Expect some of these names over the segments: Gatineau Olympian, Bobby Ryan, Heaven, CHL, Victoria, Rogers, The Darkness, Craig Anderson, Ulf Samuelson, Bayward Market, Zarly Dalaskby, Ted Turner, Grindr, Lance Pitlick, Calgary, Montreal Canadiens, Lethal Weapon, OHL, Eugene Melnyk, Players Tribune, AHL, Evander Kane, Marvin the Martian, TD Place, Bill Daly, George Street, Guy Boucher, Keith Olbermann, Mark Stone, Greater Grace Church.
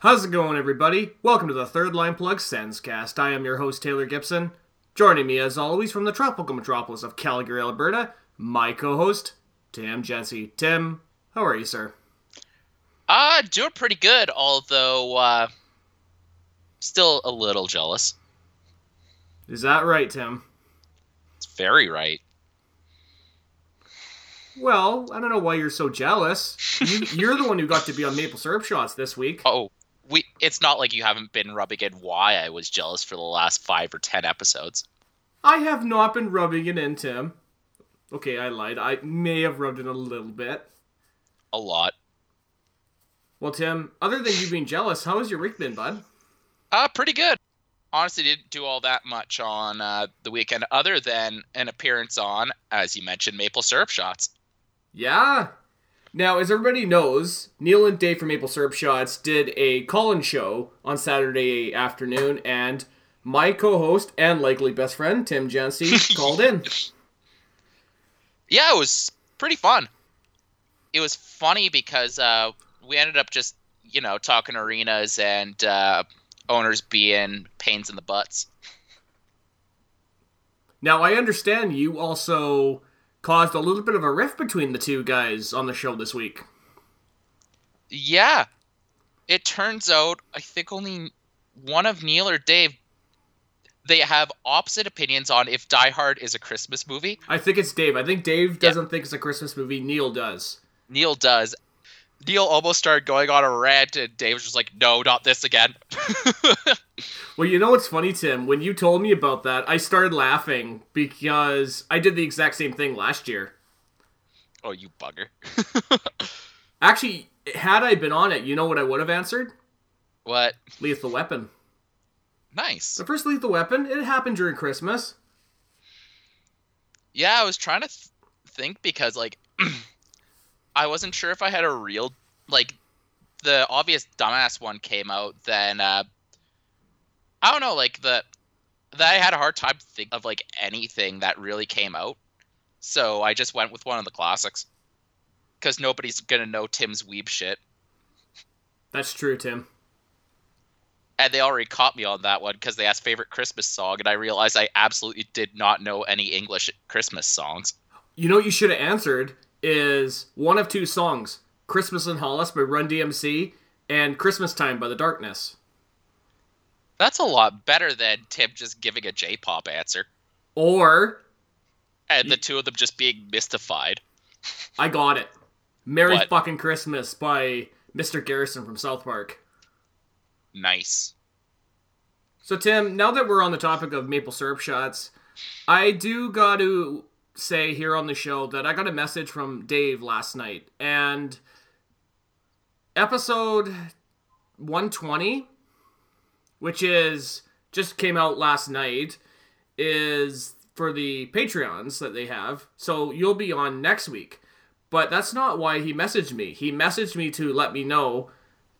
How's it going, everybody? Welcome to the Third Line Plug SensCast. I am your host, Taylor Gibson. Joining me, as always, from the tropical metropolis of Calgary, Alberta, my co-host, Tim Jency. Tim, how are you, sir? Doing pretty good, although, still a little jealous. Is that right, Tim? It's very right. Well, I don't know why you're so jealous. You're the one who got to be on Maple Syrup Shots this week. Oh, it's not like you haven't been rubbing in why I was jealous for the last 5 or 10 episodes. I have not been rubbing it in, Tim. Okay, I lied. I may have rubbed it a little bit. A lot. Well, Tim, other than you being jealous, how has your week been, bud? Pretty good. Honestly, didn't do all that much on the weekend other than an appearance on, as you mentioned, Maple Syrup Shots. Yeah. Now, as everybody knows, Neil and Dave from Maple Syrup Shots did a call-in show on Saturday afternoon, and my co-host and likely best friend, Tim Jency, called in. Yeah, it was pretty fun. It was funny because we ended up just, talking arenas and owners being pains in the butts. Now, I understand you also caused a little bit of a rift between the two guys on the show this week. Yeah. It turns out, I think only one of Neil or Dave, they have opposite opinions on if Die Hard is a Christmas movie. I think it's Dave. I think Dave doesn't think it's a Christmas movie. Neil does. Neil almost started going on a rant, and Dave was just like, no, not this again. Well, you know what's funny, Tim? When you told me about that, I started laughing because I did the exact same thing last year. Oh, you bugger. Actually, had I been on it, you know what I would have answered? What? Lethal Weapon. Nice. The first Lethal Weapon, it happened during Christmas. Yeah, I was trying to think because, I wasn't sure if I had a real, the obvious dumbass one came out, then, I don't know, that I had a hard time thinking of, anything that really came out, so I just went with one of the classics, because nobody's gonna know Tim's weeb shit. That's true, Tim. And they already caught me on that one, because they asked favorite Christmas song, and I realized I absolutely did not know any English Christmas songs. You know what you should have answered is one of two songs, Christmas in Hollis by Run DMC and Christmas Time by The Darkness. That's a lot better than Tim just giving a J-pop answer. And the two of them just being mystified. I got it. Merry Fucking Christmas by Mr. Garrison from South Park. Nice. So Tim, now that we're on the topic of Maple Syrup Shots, I do got to say here on the show that I got a message from Dave last night, and episode 120, which is just came out last night, is for the Patreons that they have, so you'll be on next week. But that's not why he messaged me. He messaged me to let me know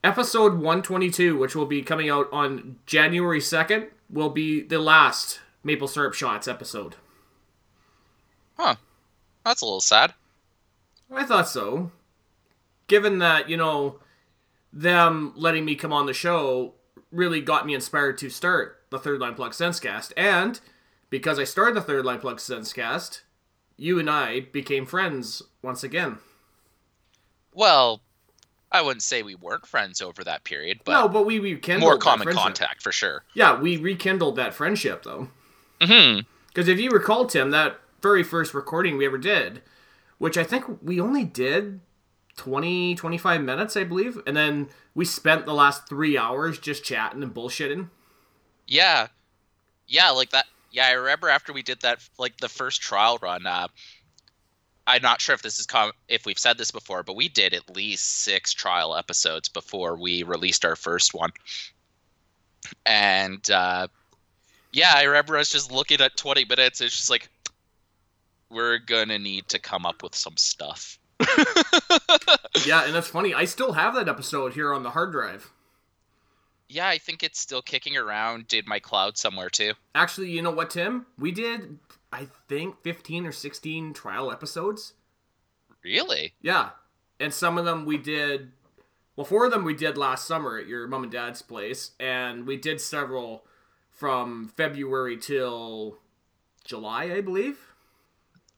episode 122, which will be coming out on January 2nd, will be the last Maple Syrup Shots episode. Huh. That's a little sad. I thought so. Given that, them letting me come on the show really got me inspired to start the Third Line Plug SenseCast. And because I started the Third Line Plug SenseCast, you and I became friends once again. Well, I wouldn't say we weren't friends over that period, but no, but we rekindled more common contact for sure. Yeah, we rekindled that friendship though. Mm-hmm. Because if you recall, Tim, that very first recording we ever did, which I think we only did 25 minutes, I believe, and then we spent the last 3 hours just chatting and bullshitting. Yeah, like that. Yeah, I remember after we did that, the first trial run. I'm not sure if this is if we've said this before, but we did at least 6 trial episodes before we released our first one, and yeah, I remember I was just looking at 20 minutes. It's just like, we're gonna need to come up with some stuff. Yeah, and that's funny. I still have that episode here on the hard drive. Yeah, I think it's still kicking around in my cloud somewhere too. Actually, you know what, Tim? We did, I think, 15 or 16 trial episodes. Really? Yeah. And some of them we did Well, four of them we did last summer at your mom and dad's place, and we did several from February till July, I believe.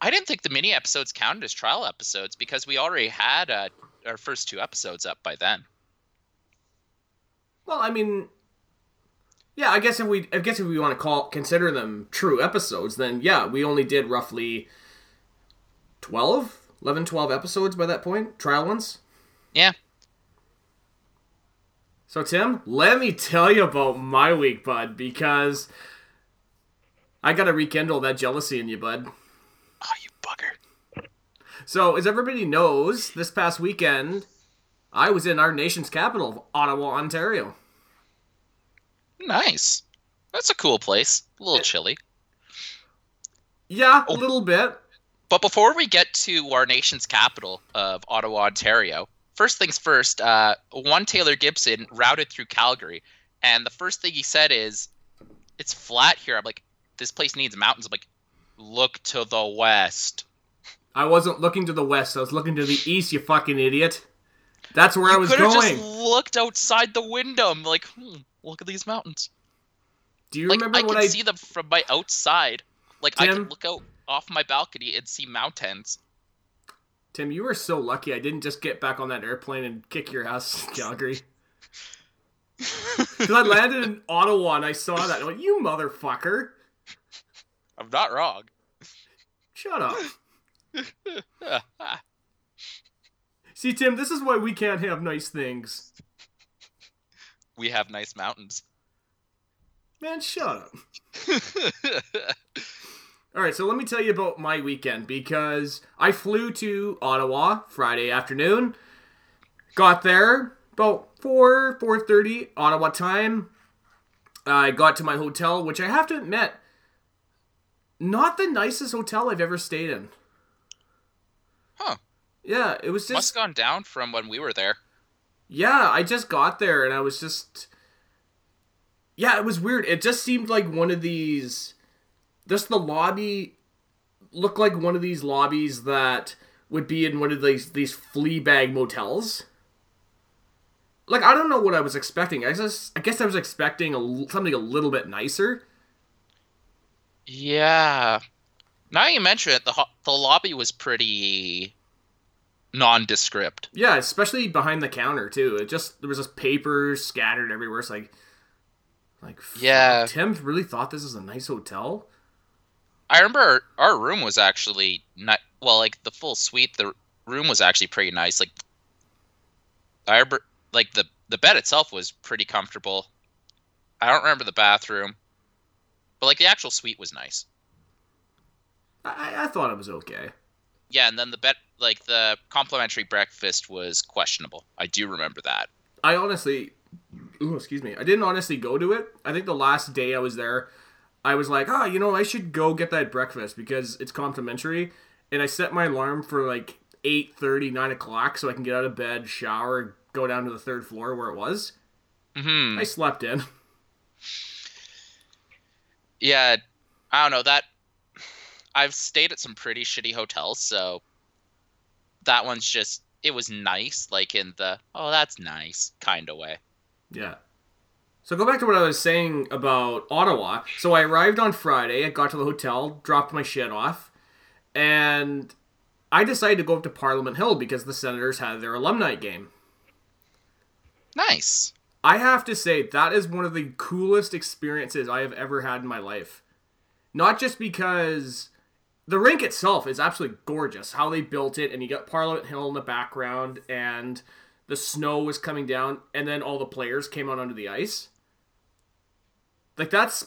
I didn't think the mini episodes counted as trial episodes because we already had our first two episodes up by then. Well, I mean, yeah, I guess if we want to consider them true episodes, then yeah, we only did roughly 12 episodes by that point, trial ones. Yeah. So, Tim, let me tell you about my week, bud, because I got to rekindle that jealousy in you, bud. Oh, you bugger. So, as everybody knows, this past weekend, I was in our nation's capital of Ottawa, Ontario. Nice. That's a cool place. A little chilly. Yeah, a little bit. But before we get to our nation's capital of Ottawa, Ontario, first things first, one Taylor Gibson routed through Calgary, and the first thing he said is, it's flat here. I'm like, this place needs mountains. I'm like, look to the west. I wasn't looking to the west. I was looking to the east, you fucking idiot. That's where I was going. You could have just looked outside the window. I'm like, look at these mountains. Do you remember what I... can see them from my outside. Like, Tim, I can look out off my balcony and see mountains. Tim, you were so lucky I didn't just get back on that airplane and kick your ass in Calgary. Because I landed in Ottawa and I saw that. I'm like, you motherfucker. I'm not wrong. Shut up. See, Tim, this is why we can't have nice things. We have nice mountains. Man, shut up. All right, so let me tell you about my weekend, because I flew to Ottawa Friday afternoon, got there about 4:30 Ottawa time. I got to my hotel, which I have to admit, not the nicest hotel I've ever stayed in. Huh. Yeah, it was just... must have gone down from when we were there. Yeah, I just got there, and I was just... yeah, it was weird. It just seemed like one of these... just the lobby looked like one of these lobbies that would be in one of these flea bag motels. Like, I don't know what I was expecting. I guess I was expecting something a little bit nicer. Yeah. Now you mention it, the lobby was pretty... nondescript. Yeah, especially behind the counter too. It just there was just paper scattered everywhere. It's like yeah. Tim really thought this was a nice hotel. I remember our room was actually not well. Like the full suite, the room was actually pretty nice. Like I remember, like the bed itself was pretty comfortable. I don't remember the bathroom, but like the actual suite was nice. I thought it was okay. Yeah, and then the bed. Like, the complimentary breakfast was questionable. I do remember that. I didn't honestly go to it. I think the last day I was there, I was like, I should go get that breakfast because it's complimentary. And I set my alarm for, 8:30, 9 o'clock so I can get out of bed, shower, go down to the third floor where it was. Mm-hmm. I slept in. Yeah, I don't know. I've stayed at some pretty shitty hotels, so... that one's just, it was nice, like in the, oh, that's nice kind of way. Yeah. So go back to what I was saying about Ottawa. So I arrived on Friday, I got to the hotel, dropped my shit off, and I decided to go up to Parliament Hill because the Senators had their alumni game. Nice. I have to say, that is one of the coolest experiences I have ever had in my life. Not just because... the rink itself is absolutely gorgeous, how they built it, and you got Parliament Hill in the background, and the snow was coming down, and then all the players came out onto the ice. Like, that's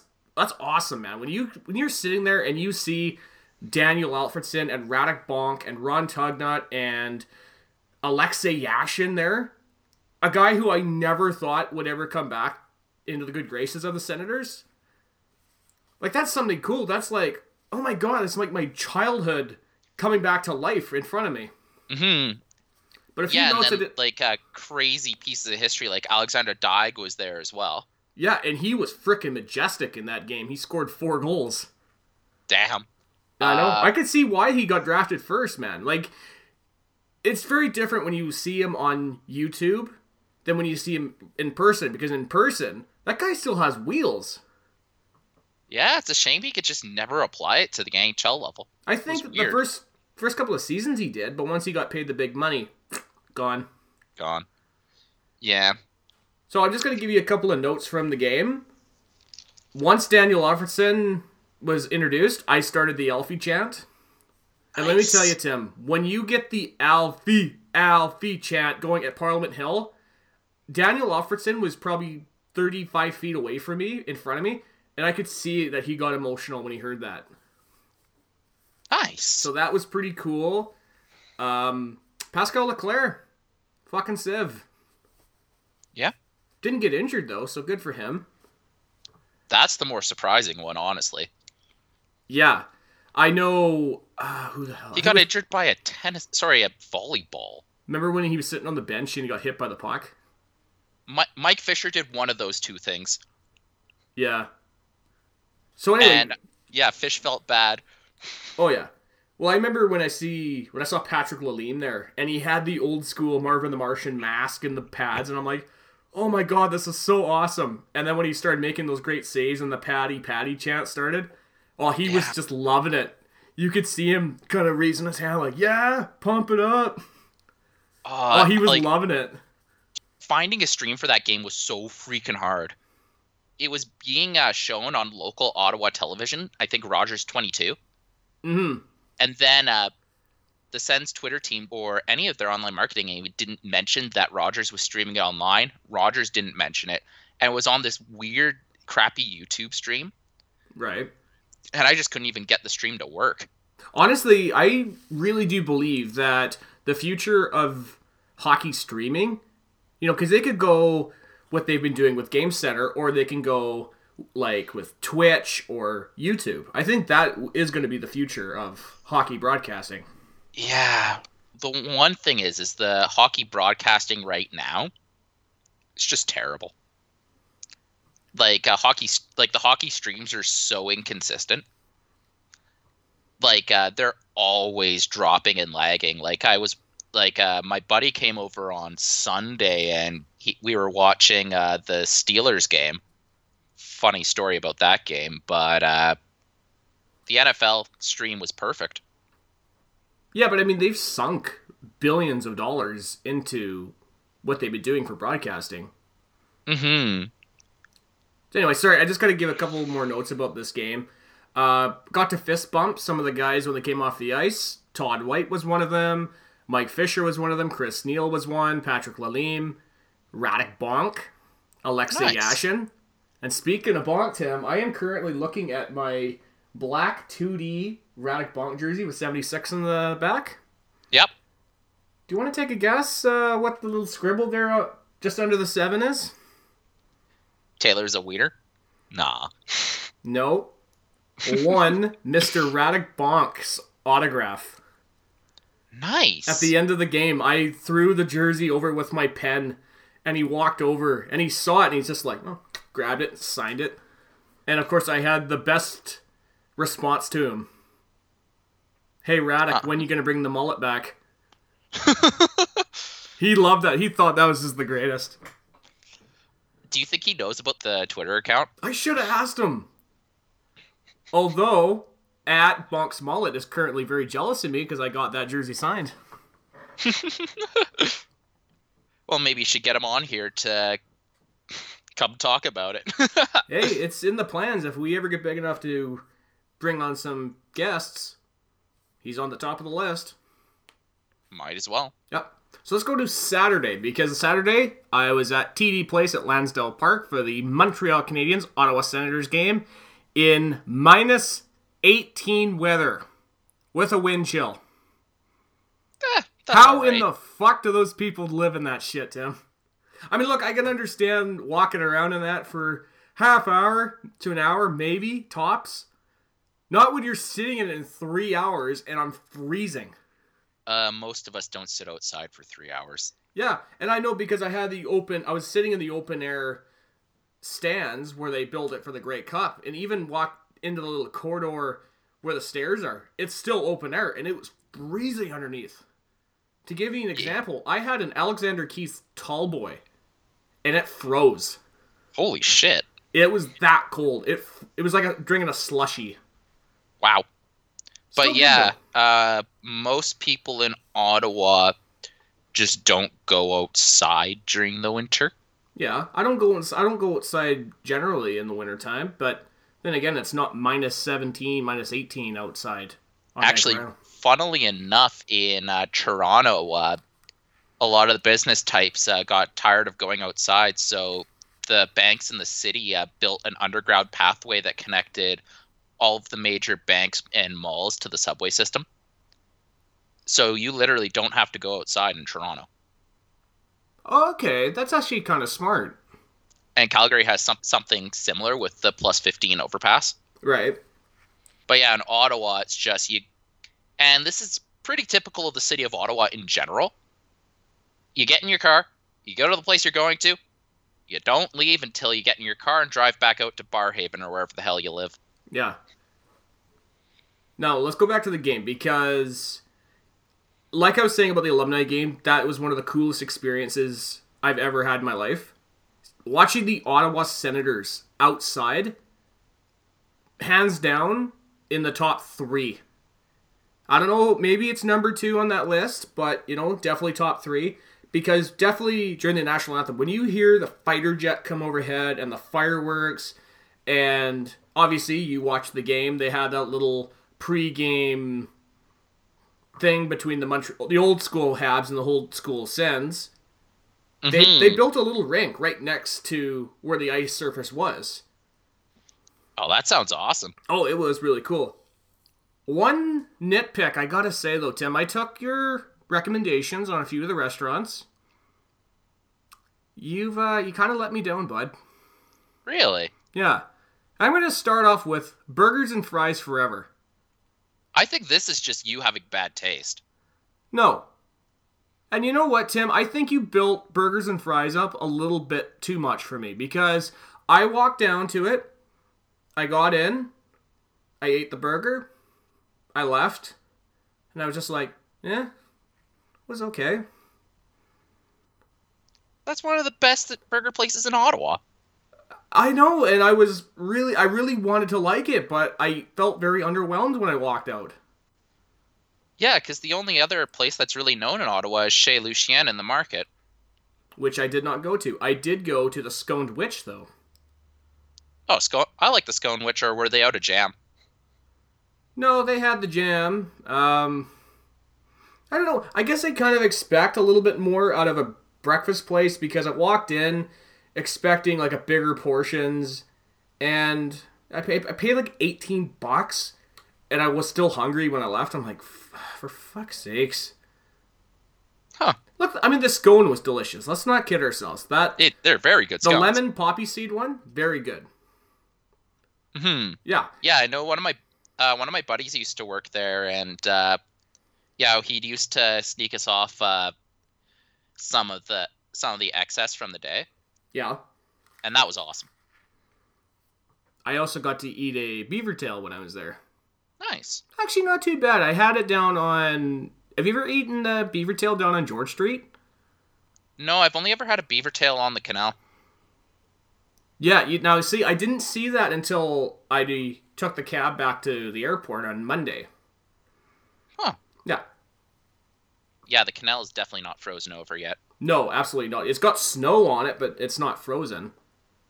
awesome, man. When you're sitting there and you see Daniel Alfredsson and Radek Bonk and Ron Tugnutt and Alexei Yashin there, a guy who I never thought would ever come back into the good graces of the Senators, like, that's something cool. That's like... oh my god, it's like my childhood coming back to life in front of me. Mm-hmm. But if you notice it... like, crazy pieces of history, like Alexandre Daigle was there as well. Yeah, and he was freaking majestic in that game. He scored 4 goals. Damn. I know. I could see why he got drafted first, man. Like, it's very different when you see him on YouTube than when you see him in person, because in person, that guy still has wheels. Yeah, it's a shame he could just never apply it to the NHL level. I think the first couple of seasons he did, but once he got paid the big money, gone. Yeah. So I'm just going to give you a couple of notes from the game. Once Daniel Alfredsson was introduced, I started the Alfie chant. And let me tell you, Tim, when you get the Alfie chant going at Parliament Hill, Daniel Alfredsson was probably 35 feet away from me, in front of me, and I could see that he got emotional when he heard that. Nice. So that was pretty cool. Pascal Leclaire, fucking Civ. Yeah. Didn't get injured, though, so good for him. That's the more surprising one, honestly. Yeah. I know... who the hell? He got injured by a volleyball. Remember when he was sitting on the bench and he got hit by the puck? Mike Fisher did one of those two things. Yeah. So anyway... And, yeah, Fish felt bad. Oh, yeah. Well, I remember when I saw Patrick Lalime there, and he had the old school Marvin the Martian mask and the pads, and I'm like, oh my god, this is so awesome. And then when he started making those great saves and the Patty chant started, oh, he was just loving it. You could see him kind of raising his hand like, yeah, pump it up. He was loving it. Finding a stream for that game was so freaking hard. It was being shown on local Ottawa television, I think Rogers 22. Mm-hmm. And then the Sens Twitter team or any of their online marketing team didn't mention that Rogers was streaming it online. Rogers didn't mention it. And it was on this weird, crappy YouTube stream. Right. And I just couldn't even get the stream to work. Honestly, I really do believe that the future of hockey streaming, you know, because they could go what they've been doing with Game Center, or they can go like with Twitch or YouTube. I think that is going to be the future of hockey broadcasting. Yeah. The one thing is the hockey broadcasting right now, it's just terrible. Like the hockey streams are so inconsistent. Like they're always dropping and lagging. Like I was my buddy came over on Sunday and we were watching the Steelers game. Funny story about that game, but the NFL stream was perfect. Yeah, but I mean they've sunk billions of dollars into what they've been doing for broadcasting. Mm-hmm. So anyway, sorry, I just got to give a couple more notes about this game. Got to fist bump some of the guys when they came off the ice. Todd White was one of them. Mike Fisher was one of them. Chris Neal was one. Patrick Lalime. Radek Bonk. Alexei Yashin. And speaking of Bonk, Tim, I am currently looking at my black 2D Radek Bonk jersey with 76 in the back. Yep. Do you want to take a guess what the little scribble there just under the 7 is? Taylor's a wiener? Nah. No. One, Mr. Radek Bonk's autograph. Nice. At the end of the game, I threw the jersey over with my pen, and he walked over, and he saw it, and he's just like, oh, grabbed it, signed it. And, of course, I had the best response to him. Hey, Radek, when are you going to bring the mullet back? He loved that. He thought that was just the greatest. Do you think he knows about the Twitter account? I should have asked him. Although, at Bonk's Mullet is currently very jealous of me because I got that jersey signed. Well, maybe you should get him on here to come talk about it. Hey, it's in the plans. If we ever get big enough to bring on some guests, he's on the top of the list. Might as well. Yep. So let's go to Saturday, because Saturday I was at TD Place at Lansdowne Park for the Montreal Canadiens Ottawa Senators game in minus 18 weather with a wind chill. How in the fuck do those people live in that shit, Tim? I mean, look, I can understand walking around in that for half hour to an hour, maybe, tops. Not when you're sitting in it in 3 hours and I'm freezing. Most of us don't sit outside for 3 hours. Yeah, and I know because I was sitting in the open air stands where they build it for the Grey Cup, and even walked into the little corridor where the stairs are. It's still open air, and it was freezing underneath. To give you an example, I had an Alexander Keith Tallboy and it froze. Holy shit. It was that cold. It was like drinking a slushie. Wow. But so yeah, most people in Ottawa just don't go outside during the winter. Yeah, I don't go outside generally in the wintertime, but then again, it's not minus 17, minus 18 outside. Actually, funnily enough, in Toronto, a lot of the business types got tired of going outside, so the banks in the city built an underground pathway that connected all of the major banks and malls to the subway system. So you literally don't have to go outside in Toronto. Okay, that's actually kind of smart. And Calgary has something similar with the plus 15 overpass. Right. But yeah, in Ottawa, it's just you... And this is pretty typical of the city of Ottawa in general. You get in your car, you go to the place you're going to, you don't leave until you get in your car and drive back out to Barrhaven or wherever the hell you live. Yeah. Now, let's go back to the game because, like I was saying about the alumni game, that was one of the coolest experiences I've ever had in my life. Watching the Ottawa Senators outside, hands down, in the top three. I don't know, maybe it's number two on that list, but, you know, definitely top three. Because definitely during the National Anthem, when you hear the fighter jet come overhead and the fireworks, and obviously you watch the game, they had that little pre-game thing between the old school Habs and the old school Sens. Mm-hmm. They built a little rink right next to where the ice surface was. Oh, that sounds awesome. Oh, it was really cool. One nitpick I gotta say, though, Tim, I took your recommendations on a few of the restaurants. You've you kind of let me down, bud. Really? Yeah. I'm going to start off with burgers and fries forever. I think this is just you having bad taste. No. And you know what, Tim? I think you built burgers and fries up a little bit too much for me because I walked down to it, I got in, I ate the burger, I left, and I was just like, eh. Was okay. That's one of the best burger places in Ottawa. I know, and I really wanted to like it, but I felt very underwhelmed when I walked out. Yeah, because the only other place that's really known in Ottawa is Chez Lucien in the market. Which I did not go to. I did go to the Sconewitch, though. Oh, I like the Sconewitch, or were they out of jam? No, they had the jam. I don't know. I guess I kind of expect a little bit more out of a breakfast place because I walked in expecting like a bigger portions and I paid like $18 and I was still hungry when I left. I'm like, for fuck's sakes. Huh. Look, I mean, the scone was delicious. Let's not kid ourselves. They're very good scones. The lemon poppy seed one, very good. Mm-hmm. Yeah. Yeah, I know one of my buddies used to work there and yeah, he used to sneak us off some of the excess from the day. Yeah, and that was awesome. I also got to eat a beaver tail when I was there. Nice. Actually, not too bad. I had it down on. Have you ever eaten a beaver tail down on George Street? No, I've only ever had a beaver tail on the canal. Yeah. Now see, I didn't see that until I took the cab back to the airport on Monday. Huh. Yeah. Yeah, the canal is definitely not frozen over yet. No, absolutely not. It's got snow on it, but it's not frozen.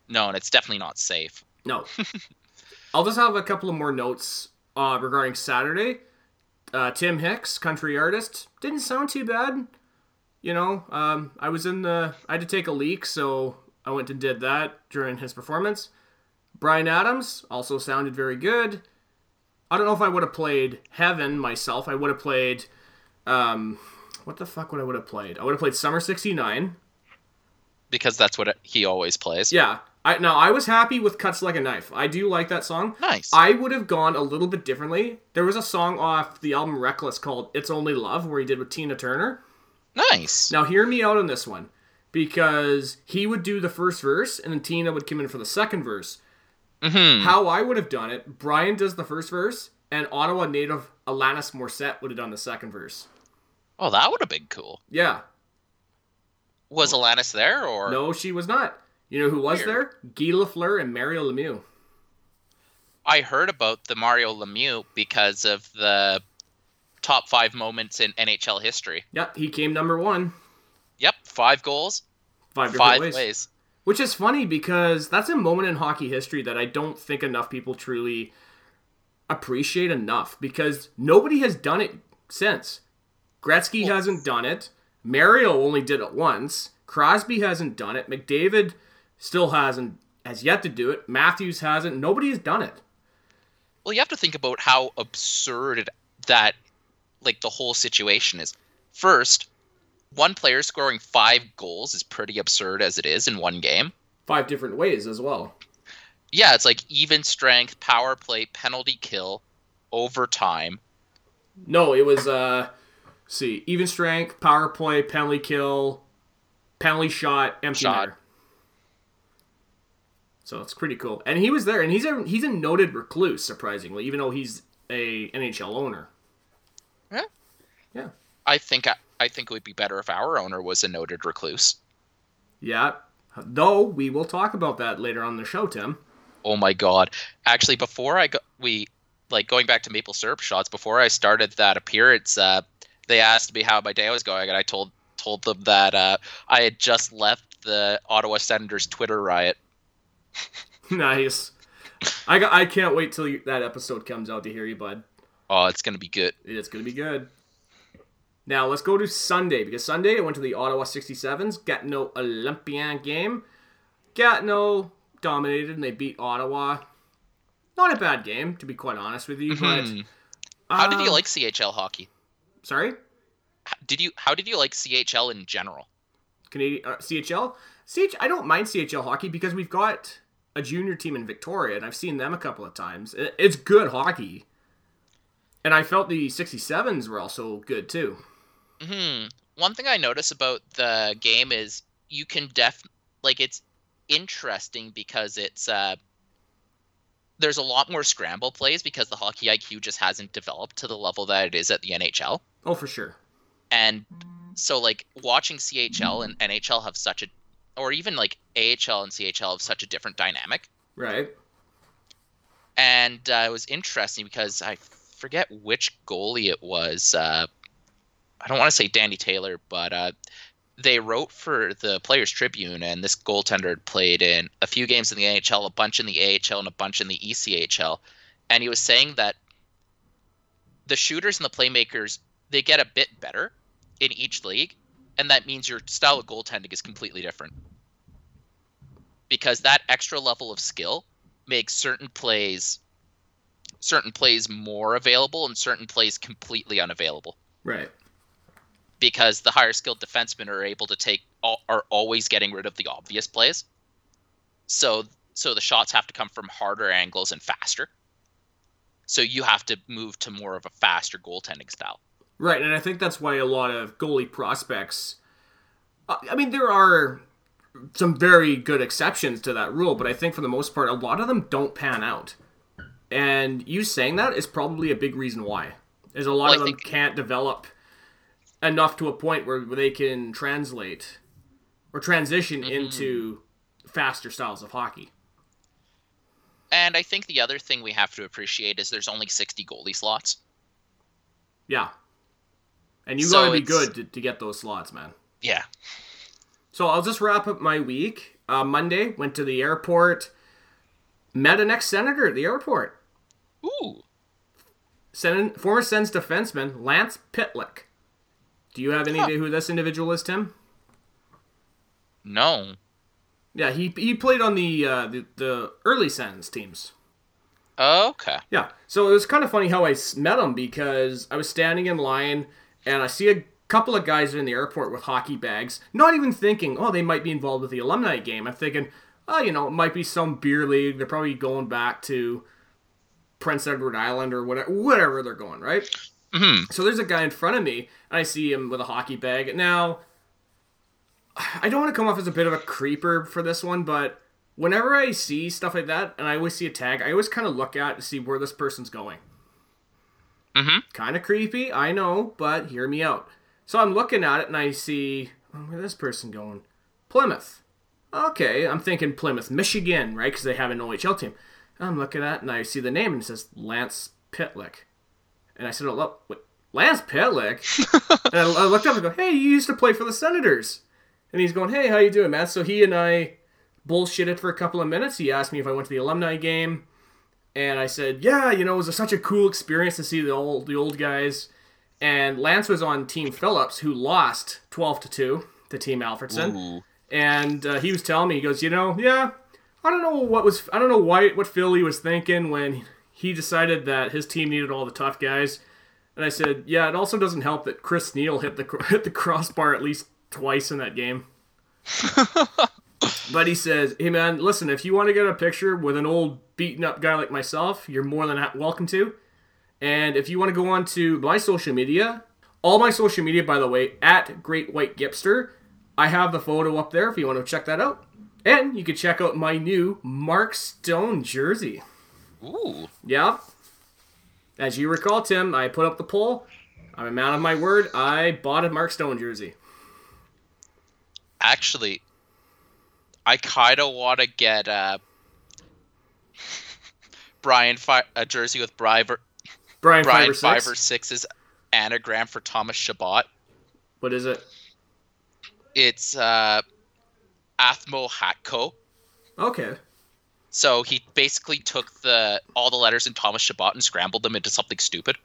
No, and it's definitely not safe. No. I'll just have a couple of more notes regarding Saturday. Tim Hicks, country artist, didn't sound too bad. You know, I had to take a leak, so I went and did that during his performance. Bryan Adams also sounded very good. I don't know if I would have played Heaven myself. I would have played... what the fuck would I have played? I would have played Summer 69. Because that's what he always plays. Yeah. I was happy with Cuts Like a Knife. I do like that song. Nice. I would have gone a little bit differently. There was a song off the album Reckless called It's Only Love, where he did with Tina Turner. Nice. Now hear me out on this one. Because he would do the first verse, and then Tina would come in for the second verse. Mm-hmm. How I would have done it, Bryan does the first verse, and Ottawa native Alanis Morissette would have done the second verse. Oh, that would have been cool. Yeah. Was Alanis there, or? No, she was not. You know who was there? Guy Lafleur and Mario Lemieux. I heard about the Mario Lemieux because of the top 5 moments in NHL history. Yep, he came number 1. Yep, 5 goals, 5 ways. Which is funny because that's a moment in hockey history that I don't think enough people truly appreciate enough because nobody has done it since. Gretzky hasn't done it. Mario only did it once. Crosby hasn't done it. McDavid still has yet to do it. Matthews hasn't. Nobody has done it. Well, you have to think about how absurd that, like, the whole situation is. First, one player scoring 5 goals is pretty absurd as it is in one game. 5 different ways as well. Yeah, it's like even strength, power play, penalty kill, overtime. No, it was, even strength, power play, penalty kill, penalty shot, empty netter. So it's pretty cool. And he was there, and he's a noted recluse, surprisingly, even though he's a NHL owner. Yeah. Yeah. I think it would be better if our owner was a noted recluse. Yeah. Though we will talk about that later on the show, Tim. Oh my God. Actually, before going back to Maple Syrup Shots, before I started that appearance, they asked me how my day was going, and I told them that I had just left the Ottawa Senators Twitter riot. Nice. I can't wait till that episode comes out to hear you, bud. Oh, it's going to be good. It's going to be good. Now, let's go to Sunday, because Sunday I went to the Ottawa 67s, Gatineau Olympian game. Gatineau dominated, and they beat Ottawa. Not a bad game, to be quite honest with you, but... How did you like CHL hockey? Sorry? How did you like CHL in general? CHL? I don't mind CHL hockey, because we've got a junior team in Victoria, and I've seen them a couple of times. It's good hockey. And I felt the 67s were also good, too. Mm-hmm. One thing I notice about the game is you can it's interesting because it's there's a lot more scramble plays because the hockey IQ just hasn't developed to the level that it is at the NHL. Oh, for sure. And so, like, watching CHL and NHL have such a... Or even, like, AHL and CHL have such a different dynamic. Right. And it was interesting because I forget which goalie it was. I don't want to say Danny Taylor, but they wrote for the Players Tribune, and this goaltender had played in a few games in the NHL, a bunch in the AHL, and a bunch in the ECHL. And he was saying that the shooters and the playmakers, they get a bit better in each league, and that means your style of goaltending is completely different. Because that extra level of skill makes certain plays more available and certain plays completely unavailable. Right. Because the higher skilled defensemen are able to are always getting rid of the obvious plays. So the shots have to come from harder angles and faster. So you have to move to more of a faster goaltending style. Right, and I think that's why a lot of goalie prospects... I mean, there are some very good exceptions to that rule, but I think for the most part, a lot of them don't pan out. And you saying that is probably a big reason why. Is a lot of them can't develop enough to a point where they can translate or transition into faster styles of hockey. And I think the other thing we have to appreciate is there's only 60 goalie slots. Yeah. And you gotta be good to get those slots, man. Yeah. So I'll just wrap up my week. Monday, went to the airport, met an ex-senator at the airport. Ooh. Former Sens defenseman Lance Pitlick. Do you have any idea who this individual is, Tim? No. Yeah, he played on the early Sens teams. Oh, okay. Yeah, so it was kind of funny how I met him because I was standing in line and I see a couple of guys in the airport with hockey bags, not even thinking, oh, they might be involved with the alumni game. I'm thinking, oh, you know, it might be some beer league. They're probably going back to Prince Edward Island or whatever they're going, right? Mm-hmm. So there's a guy in front of me, and I see him with a hockey bag. Now, I don't want to come off as a bit of a creeper for this one, but whenever I see stuff like that, and I always see a tag, I always kind of look at it to see where this person's going. Mm-hmm. Kind of creepy, I know, but hear me out. So I'm looking at it, and I see, where's this person going? Plymouth. Okay, I'm thinking Plymouth, Michigan, right? Because they have an OHL team. I'm looking at it, and I see the name, and it says Lance Pitlick. And I said, oh, wait, Lance Pitlick? And I looked up and go, hey, you used to play for the Senators. And he's going, hey, how you doing, Matt? So he and I bullshitted for a couple of minutes. He asked me if I went to the alumni game. And I said, yeah, you know, it was such a cool experience to see the old guys. And Lance was on Team Phillips, who lost 12-2 to Team Alfredsson. Ooh. And he was telling me, he goes, you know, yeah, I don't know what Philly was thinking when he decided that his team needed all the tough guys. And I said, yeah, it also doesn't help that Chris Neal hit the crossbar at least twice in that game. But he says, hey man, listen, if you want to get a picture with an old beaten up guy like myself, you're more than welcome to. And if you want to go on to my social media, all my social media, by the way, at Great White Gipster, I have the photo up there if you want to check that out. And you can check out my new Mark Stone jersey. Ooh. Yeah. As you recall, Tim, I put up the poll. I'm a man of my word. I bought a Mark Stone jersey. Actually, I kind of want to get a jersey with Brian Fiver Six's anagram for Thomas Shabbat. What is it? It's Athmo Hatko. Okay. So he basically took all the letters in Thomas Shabbat and scrambled them into something stupid.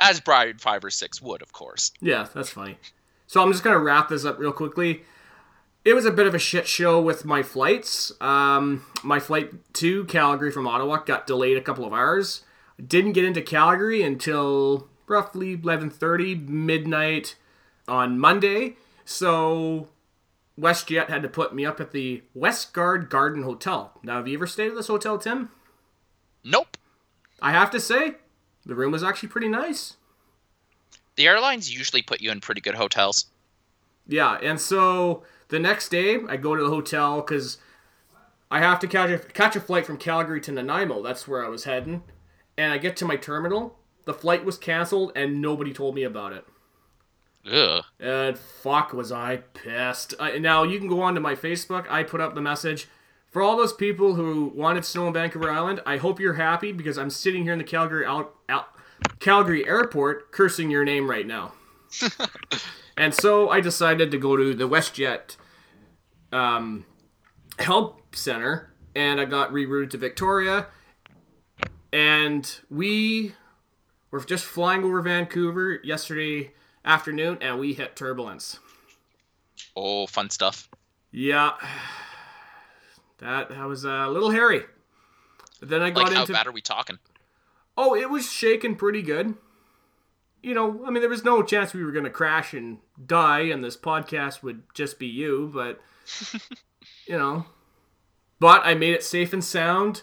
As Brian Fiver Six would, of course. Yeah, that's funny. So I'm just going to wrap this up real quickly. It was a bit of a shit show with my flights. My flight to Calgary from Ottawa got delayed a couple of hours. Didn't get into Calgary until roughly 11:30, midnight on Monday. So WestJet had to put me up at the Westgard Garden Hotel. Now, have you ever stayed at this hotel, Tim? Nope. I have to say, the room was actually pretty nice. The airlines usually put you in pretty good hotels. Yeah, and so the next day, I go to the hotel because I have to catch a flight from Calgary to Nanaimo. That's where I was heading. And I get to my terminal. The flight was canceled, and nobody told me about it. Ugh. And fuck was I pissed. Now, you can go on to my Facebook. I put up the message. For all those people who wanted snow on Vancouver Island, I hope you're happy because I'm sitting here in the Calgary airport cursing your name right now. And so I decided to go to the WestJet help center, and I got rerouted to Victoria. And we were just flying over Vancouver yesterday afternoon, and we hit turbulence. Oh, fun stuff. Yeah. That was a little hairy. But then I got into... How bad are we talking? Oh, it was shaking pretty good. You know, I mean, there was no chance we were going to crash and die, and this podcast would just be you, but, you know. But I made it safe and sound,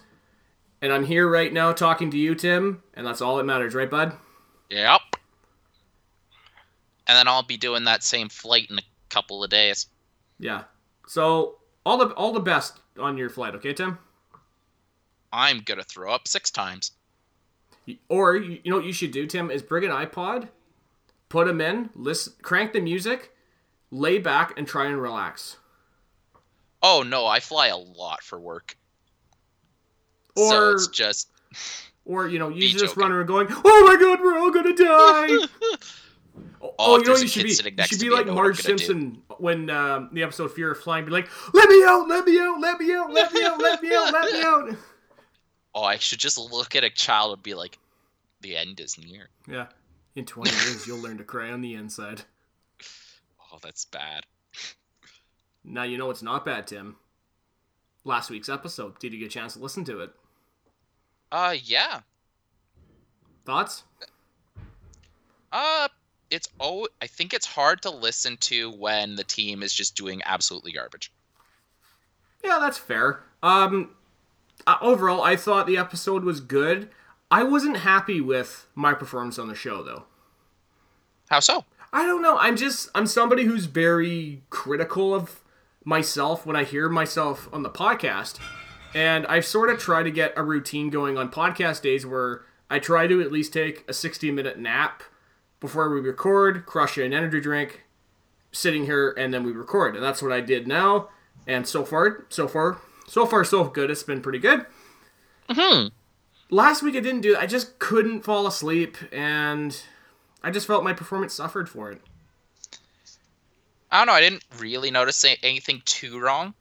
and I'm here right now talking to you, Tim, and that's all that matters, right, bud? Yep. And then I'll be doing that same flight in a couple of days. Yeah. So, all the best on your flight, okay, Tim? I'm going to throw up 6 times. Or, you know what you should do, Tim, is bring an iPod, put them in, listen, crank the music, lay back, and try and relax. Oh, no, I fly a lot for work. Or, so it's just... Or, you know, you just run around going, oh my god, we're all going to die! Oh, you know you should be like Marge Simpson when the episode Fear of Flying, be like, let me out, let me out, let me out, let me out, let me out, let me out. Oh, I should just look at a child and be like, the end is near. Yeah. In 20 years, you'll learn to cry on the inside. Oh, that's bad. Now, you know it's not bad, Tim. Last week's episode. Did you get a chance to listen to it? Yeah. Thoughts? I think it's hard to listen to when the team is just doing absolutely garbage. Yeah, that's fair. Overall, I thought the episode was good. I wasn't happy with my performance on the show, though. How so? I don't know. I'm somebody who's very critical of myself when I hear myself on the podcast. And I've sort of tried to get a routine going on podcast days where I try to at least take a 60-minute nap before we record, crush an energy drink, sitting here, and then we record. And that's what I did now. And so far, so good. It's been pretty good. Mm-hmm. Last week I didn't do that. I just couldn't fall asleep, and I just felt my performance suffered for it. I don't know. I didn't really notice anything too wrong.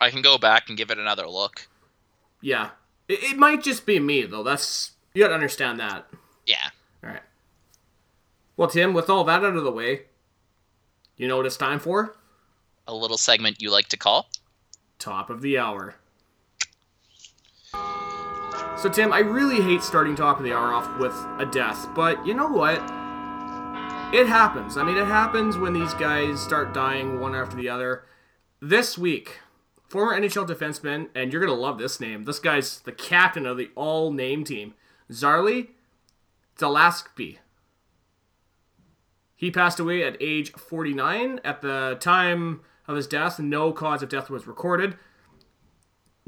I can go back and give it another look. Yeah. It might just be me, though. You gotta understand that. Yeah. All right. Well, Tim, with all that out of the way, you know what it's time for? A little segment you like to call? Top of the hour. So, Tim, I really hate starting top of the hour off with a death, but you know what? It happens. I mean, it happens when these guys start dying one after the other. This week, former NHL defenseman, and you're going to love this name, this guy's the captain of the all-name team, Zarly Dalaskby. He passed away at age 49. At the time of his death, no cause of death was recorded.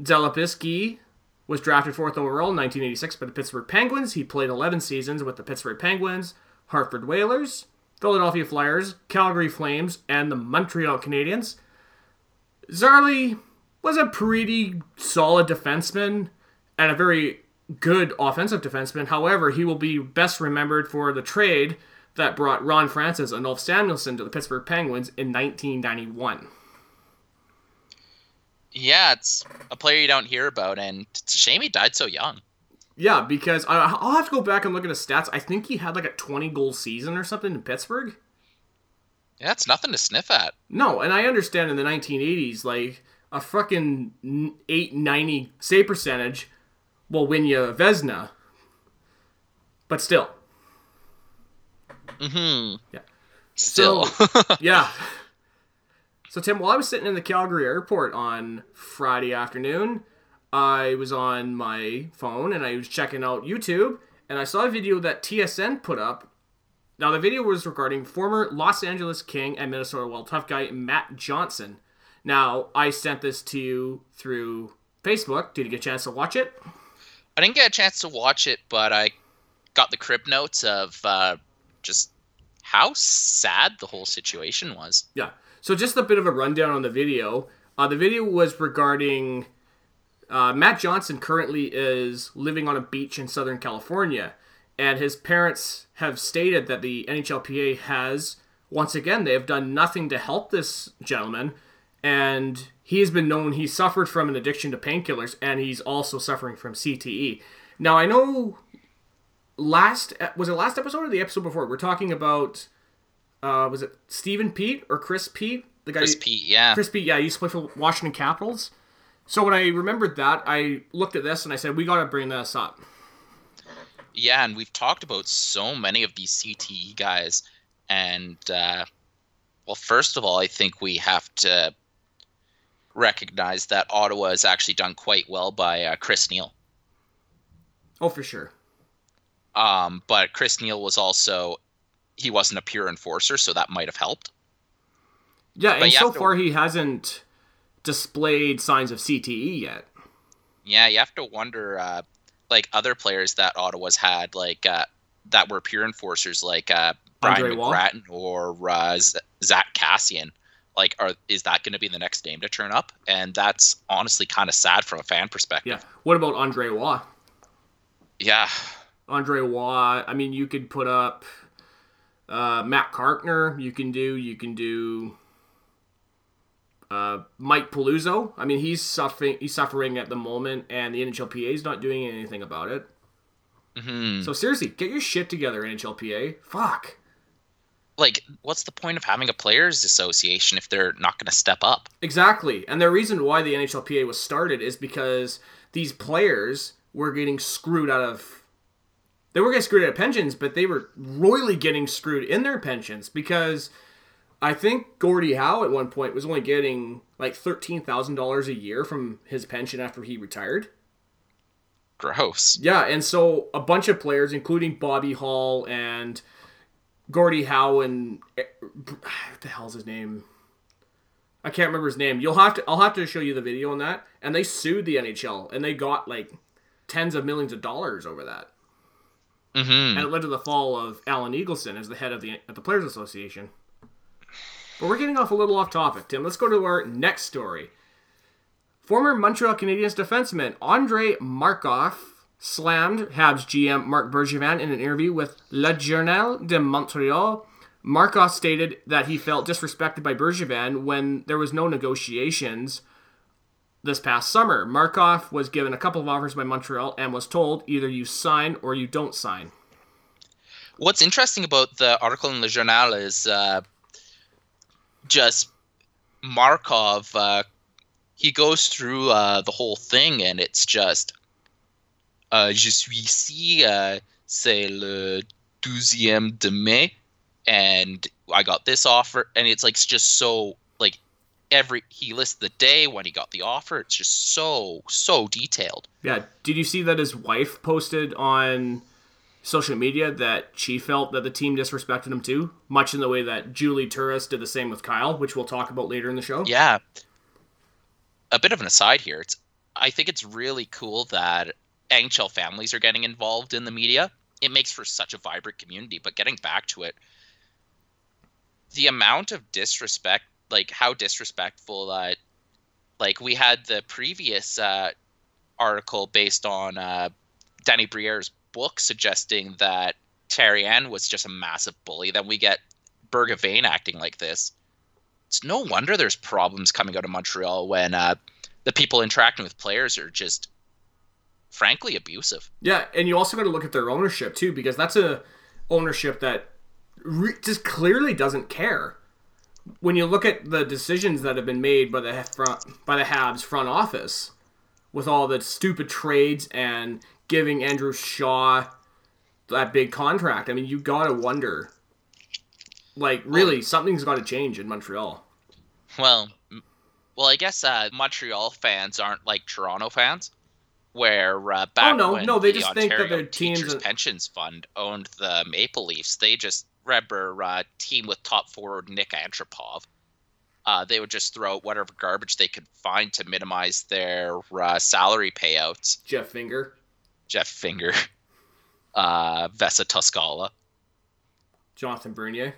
Dalaskby was drafted 4th overall in 1986 by the Pittsburgh Penguins. He played 11 seasons with the Pittsburgh Penguins, Hartford Whalers, Philadelphia Flyers, Calgary Flames, and the Montreal Canadiens. Zarly was a pretty solid defenseman and a very good offensive defenseman. However, he will be best remembered for the trade that brought Ron Francis and Ulf Samuelson to the Pittsburgh Penguins in 1991. Yeah, it's a player you don't hear about, and it's a shame he died so young. Yeah, because I'll have to go back and look at his stats. I think he had like a 20-goal season or something in Pittsburgh. Yeah, it's nothing to sniff at. No, and I understand in the 1980s, like, a fucking 890 save percentage will win you a Vezina. But still. Mm-hmm. Yeah. Still. Yeah. So, Tim, while I was sitting in the Calgary airport on Friday afternoon, I was on my phone and I was checking out YouTube, and I saw a video that TSN put up. Now, the video was regarding former Los Angeles King and Minnesota Wild tough guy Matt Johnson. Now, I sent this to you through Facebook. Did you get a chance to watch it? I didn't get a chance to watch it, but I got the crib notes of just how sad the whole situation was. Yeah. So just a bit of a rundown on the video. The video was regarding Matt Johnson currently is living on a beach in Southern California. And his parents have stated that the NHLPA has, once again, they have done nothing to help this gentleman. And he has been known he suffered from an addiction to painkillers, and he's also suffering from CTE. Now, I know was it last episode or the episode before? We're talking about... was it Stephen Pete or Chris Pete? The guy Chris Pete, he used to play for Washington Capitals. So when I remembered that, I looked at this and I said, we got to bring this up. Yeah, and we've talked about so many of these CTE guys. And, well, first of all, I think we have to recognize that Ottawa has actually done quite well by Chris Neal. Oh, for sure. But Chris Neal was also... He wasn't a pure enforcer, so that might have helped. Yeah, but and so far he hasn't displayed signs of CTE yet. Yeah, you have to wonder, like, other players that Ottawa's had, like, that were pure enforcers, like Brian McGrattan or Zach Kassian. Like, is that going to be the next name to turn up? And that's honestly kind of sad from a fan perspective. Yeah. What about Andre Waugh? Yeah. Andre Waugh, I mean, you could put up... Matt Karkner, you can do Mike Peluso. I mean, he's suffering at the moment, and the NHLPA is not doing anything about it. Mm-hmm. So seriously, get your shit together, NHLPA. Fuck. Like, what's the point of having a players association if they're not going to step up? Exactly. And the reason why the NHLPA was started is because these players were getting screwed out of... They were getting screwed out of pensions, but they were royally getting screwed in their pensions because I think Gordie Howe at one point was only getting like $13,000 a year from his pension after he retired. Gross. Yeah, and so a bunch of players, including Bobby Hall and Gordie Howe and... What the hell's his name? I can't remember his name. I'll have to show you the video on that. And they sued the NHL, and they got like tens of millions of dollars over that. Mm-hmm. And it led to the fall of Alan Eagleson as the head of the Players Association. But we're getting off topic, Tim. Let's go to our next story. Former Montreal Canadiens defenseman Andre Markov slammed Habs GM Marc Bergevin in an interview with Le Journal de Montréal. Markov stated that he felt disrespected by Bergevin when there was no negotiations this past summer. Markov was given a couple of offers by Montreal and was told, either you sign or you don't sign. What's interesting about the article in Le Journal is just Markov, he goes through the whole thing, and it's just, je suis ici, c'est le 12e de mai, and I got this offer, and it's like, it's just so, like, he lists the day when he got the offer. It's just so detailed. Yeah. Did you see that his wife posted on social media that she felt that the team disrespected him too, much in the way that Julie Turris did the same with Kyle, which we'll talk about later in the show? Yeah. A bit of an aside here. I think it's really cool that NHL families are getting involved in the media. It makes for such a vibrant community. But getting back to it, the amount of disrespect, like how disrespectful that, like we had the previous article based on Danny Briere's book suggesting that Therrien was just a massive bully. Then we get Bergevin acting like this. It's no wonder there's problems coming out of Montreal when the people interacting with players are just frankly abusive. Yeah, and you also got to look at their ownership too, because that's a ownership that just clearly doesn't care. When you look at the decisions that have been made by the Habs front office, with all the stupid trades and giving Andrew Shaw that big contract, I mean, you gotta wonder, like, really, something's got to change in Montreal. Well, I guess Montreal fans aren't like Toronto fans, where back when they just Ontario think that their Teachers' Pensions Fund owned the Maple Leafs, they just remember team with top forward Nick Antropov. They would just throw out whatever garbage they could find to minimize their salary payouts. Jeff Finger. Vesa Toscala. Jonathan Bernier.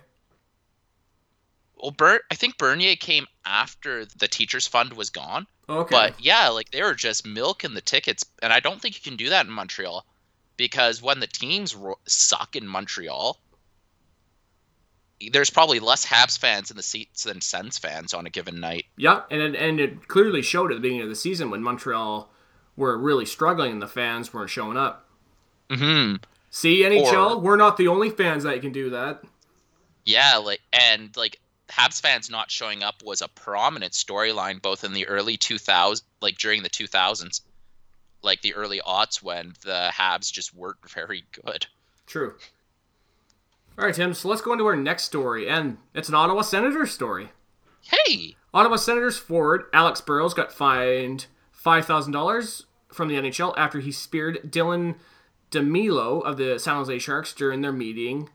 Well, I think Bernier came after the Teachers' Fund was gone. Okay. But yeah, like they were just milking the tickets. And I don't think you can do that in Montreal, because when the teams suck in Montreal, there's probably less Habs fans in the seats than Sens fans on a given night. Yeah, and it clearly showed at the beginning of the season when Montreal were really struggling and the fans weren't showing up. Mm-hmm. See, NHL, we're not the only fans that can do that. Yeah, like Habs fans not showing up was a prominent storyline both in the early 2000s, like during the 2000s, like the early aughts when the Habs just weren't very good. True. All right, Tim, so let's go into our next story, and it's an Ottawa Senators story. Hey! Ottawa Senators forward Alex Burrows got fined $5,000 from the NHL after he speared Dylan DeMelo of the San Jose Sharks during their meeting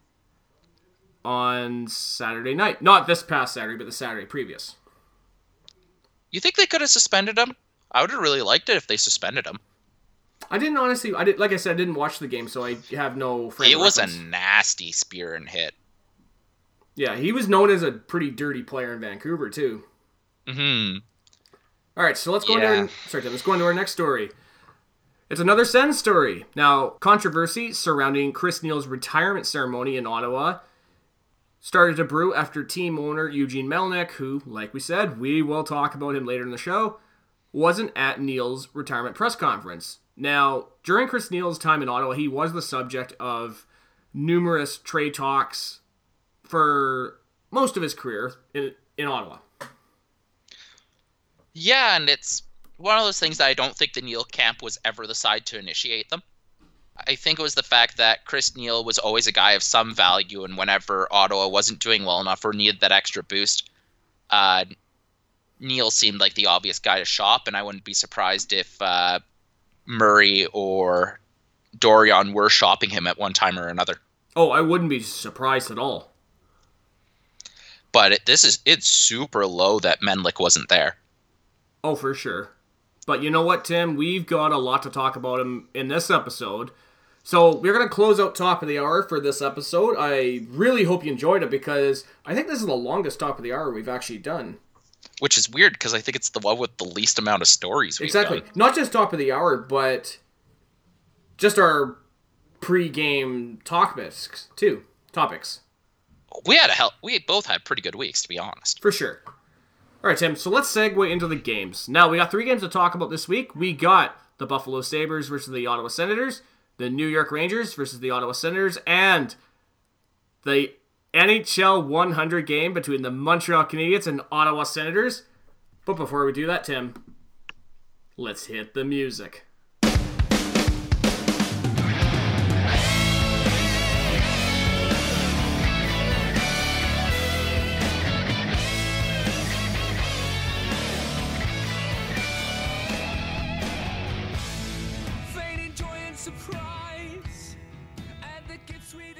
on Saturday night. Not this past Saturday, but the Saturday previous. You think they could have suspended him? I would have really liked it if they suspended him. Like I said, I didn't watch the game, so I have no frame of reference. It was a nasty spear and hit. Yeah, he was known as a pretty dirty player in Vancouver, too. Mm-hmm. All right, so let's go into our next story. It's another Sens story. Now, controversy surrounding Chris Neal's retirement ceremony in Ottawa started to brew after team owner Eugene Melnyk, who, like we said, we will talk about him later in the show, wasn't at Neal's retirement press conference. Now, during Chris Neal's time in Ottawa, he was the subject of numerous trade talks for most of his career in Ottawa. Yeah, and it's one of those things that I don't think the Neal camp was ever the side to initiate them. I think it was the fact that Chris Neal was always a guy of some value, and whenever Ottawa wasn't doing well enough or needed that extra boost, Neal seemed like the obvious guy to shop, and I wouldn't be surprised if Murray or Dorion were shopping him at one time or another. Oh, I wouldn't be surprised at all. But it's super low that Melnyk wasn't there. Oh, for sure. But you know what, Tim? We've got a lot to talk about him in this episode. So we're going to close out Top of the Hour for this episode. I really hope you enjoyed it because I think this is the longest Top of the Hour we've actually done. Which is weird because I think it's the one with the least amount of stories we've done. Exactly. Not just Top of the Hour, but just our pre-game talk-biscs, too. Topics. We both had pretty good weeks, to be honest. For sure. All right, Tim, so let's segue into the games. Now, we got 3 games to talk about this week. We got the Buffalo Sabres versus the Ottawa Senators, the New York Rangers versus the Ottawa Senators, and the NHL 100 game between the Montreal Canadiens and Ottawa Senators. But before we do that, Tim, let's hit the music.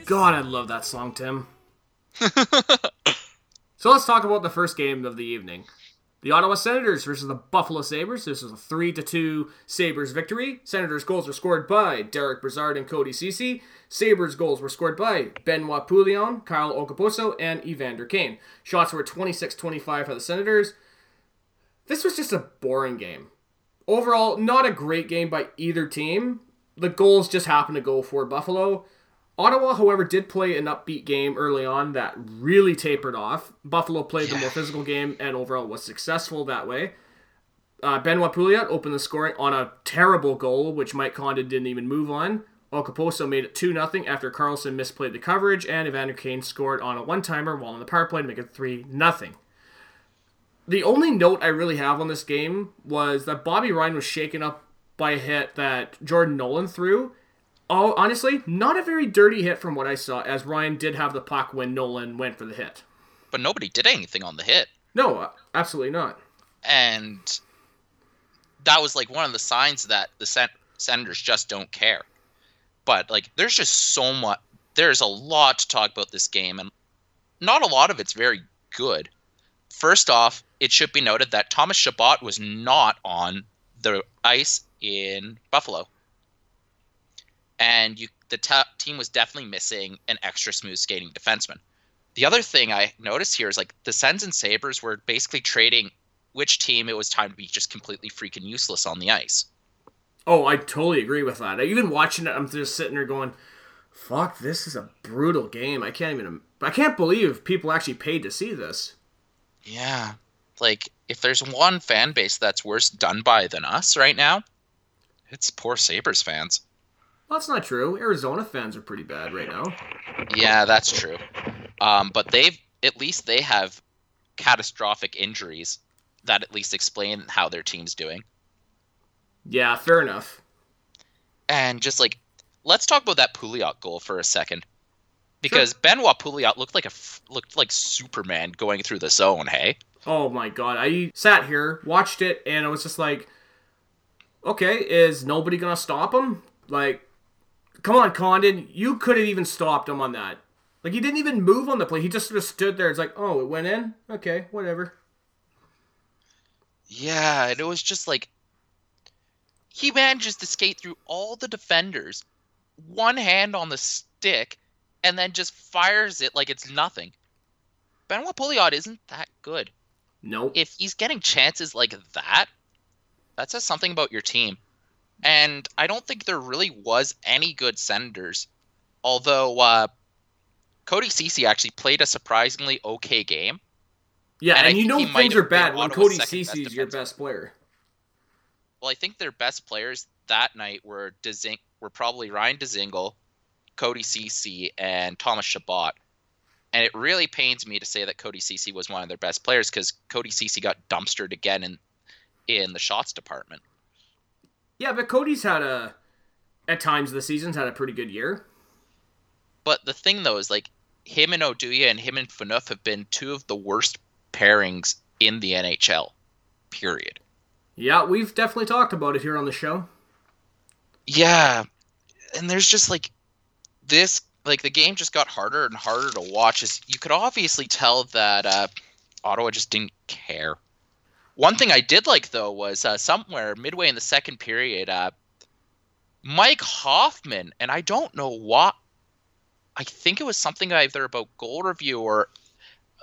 God, I love that song, Tim. So let's talk about the first game of the evening. The Ottawa Senators versus the Buffalo Sabres. This was a 3-2 Sabres victory. Senators' goals were scored by Derek Brassard and Cody Ceci. Sabres' goals were scored by Benoit Poulin, Kyle Okposo, and Evander Kane. Shots were 26-25 for the Senators. This was just a boring game. Overall, not a great game by either team. The goals just happened to go for Buffalo. Ottawa, however, did play an upbeat game early on that really tapered off. Buffalo played the more physical game and overall was successful that way. Benoit Poulin opened the scoring on a terrible goal, which Mike Condon didn't even move on. Okposo made it 2-0 after Carlson misplayed the coverage, and Evander Kane scored on a one-timer while on the power play to make it 3-0. The only note I really have on this game was that Bobby Ryan was shaken up by a hit that Jordan Nolan threw. Oh, honestly, not a very dirty hit from what I saw, as Ryan did have the puck when Nolan went for the hit. But nobody did anything on the hit. No, absolutely not. And that was, like, one of the signs that the Senators just don't care. But, like, there's just so much... There's a lot to talk about this game, and not a lot of it's very good. First off, it should be noted that Thomas Chabot was not on the ice in Buffalo. And the team was definitely missing an extra smooth skating defenseman. The other thing I noticed here is like the Sens and Sabres were basically trading which team it was time to be just completely freaking useless on the ice. Oh, I totally agree with that. Even watching it, I'm just sitting there going, fuck, this is a brutal game. I can't believe people actually paid to see this. Yeah. Like, if there's one fan base that's worse done by than us right now, it's poor Sabres fans. Well, that's not true. Arizona fans are pretty bad right now. Yeah, that's true. But they have catastrophic injuries that at least explain how their team's doing. Yeah, fair enough. And just like, let's talk about that Pouliot goal for a second, because Benoit Pouliot looked like Superman going through the zone. Hey. Oh my God! I sat here, watched it, and I was just like, okay, is nobody gonna stop him? Like. Come on, Condon. You could have even stopped him on that. Like, he didn't even move on the play. He just sort of stood there. It's like, oh, it went in? Okay, whatever. Yeah, and it was just like... He manages to skate through all the defenders, one hand on the stick, and then just fires it like it's nothing. Benoit Pouliot isn't that good. Nope. If he's getting chances like that, that says something about your team. And I don't think there really was any good Senators, although Cody Ceci actually played a surprisingly okay game. Yeah, and you know things are bad when Cody Ceci is your best player. Well, I think their best players that night were probably Ryan Dzingel, Cody Ceci, and Thomas Chabot. And it really pains me to say that Cody Ceci was one of their best players because Cody Ceci got dumpstered again in the shots department. Yeah, but Cody's at times this season's had a pretty good year. But the thing, though, is like him and Oduya and him and Phaneuf have been two of the worst pairings in the NHL, period. Yeah, we've definitely talked about it here on the show. Yeah, and there's just like this, like the game just got harder and harder to watch. You could obviously tell that Ottawa just didn't care. One thing I did like, though, was somewhere midway in the second period, Mike Hoffman, and I don't know what. I think it was something either about goal review or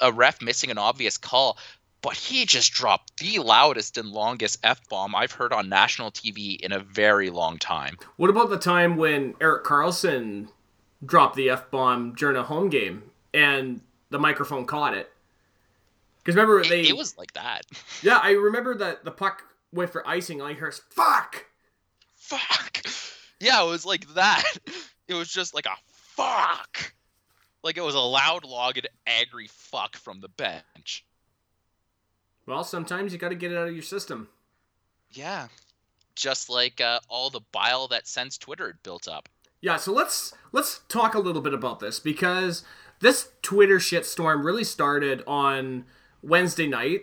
a ref missing an obvious call, but he just dropped the loudest and longest F-bomb I've heard on national TV in a very long time. What about the time when Erik Karlsson dropped the F-bomb during a home game and the microphone caught it? Because remember, it was like that. Yeah, I remember that the puck went for icing, all you hear is, fuck! Yeah, it was like that. It was just like a fuck! Like it was a loud-logged, angry fuck from the bench. Well, sometimes you got to get it out of your system. Yeah, just like all the bile that since Twitter had built up. Yeah, so let's talk a little bit about this, because this Twitter shitstorm really started on Wednesday night,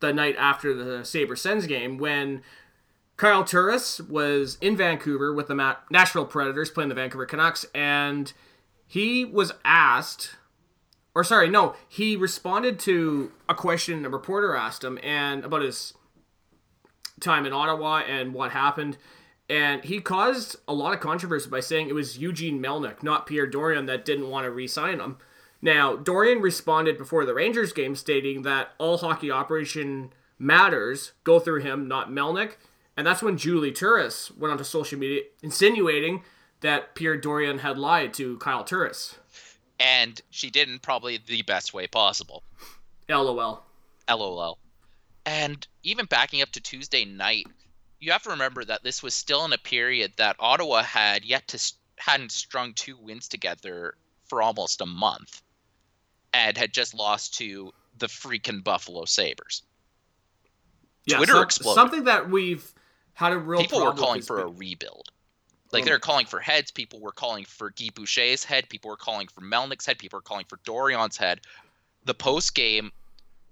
the night after the Sabres-Sens game, when Kyle Turris was in Vancouver with the Nashville Predators playing the Vancouver Canucks, and he was asked... he responded to a question a reporter asked him and about his time in Ottawa and what happened. And he caused a lot of controversy by saying it was Eugene Melnyk, not Pierre Dorion, that didn't want to re-sign him. Now, Dorion responded before the Rangers game stating that all hockey operation matters go through him, not Melnyk. And that's when Julie Turris went onto social media insinuating that Pierre Dorion had lied to Kyle Turris. And she didn't, probably the best way possible. LOL. And even backing up to Tuesday night, you have to remember that this was still in a period that Ottawa hadn't strung two wins together for almost a month and had just lost to the freaking Buffalo Sabres. Yeah, Twitter exploded. Something that we've had a real problem with. People were calling for a rebuild. Like, they were calling for heads, people were calling for Guy Boucher's head, people were calling for Melnick's head, people were calling for Dorion's head. The post-game,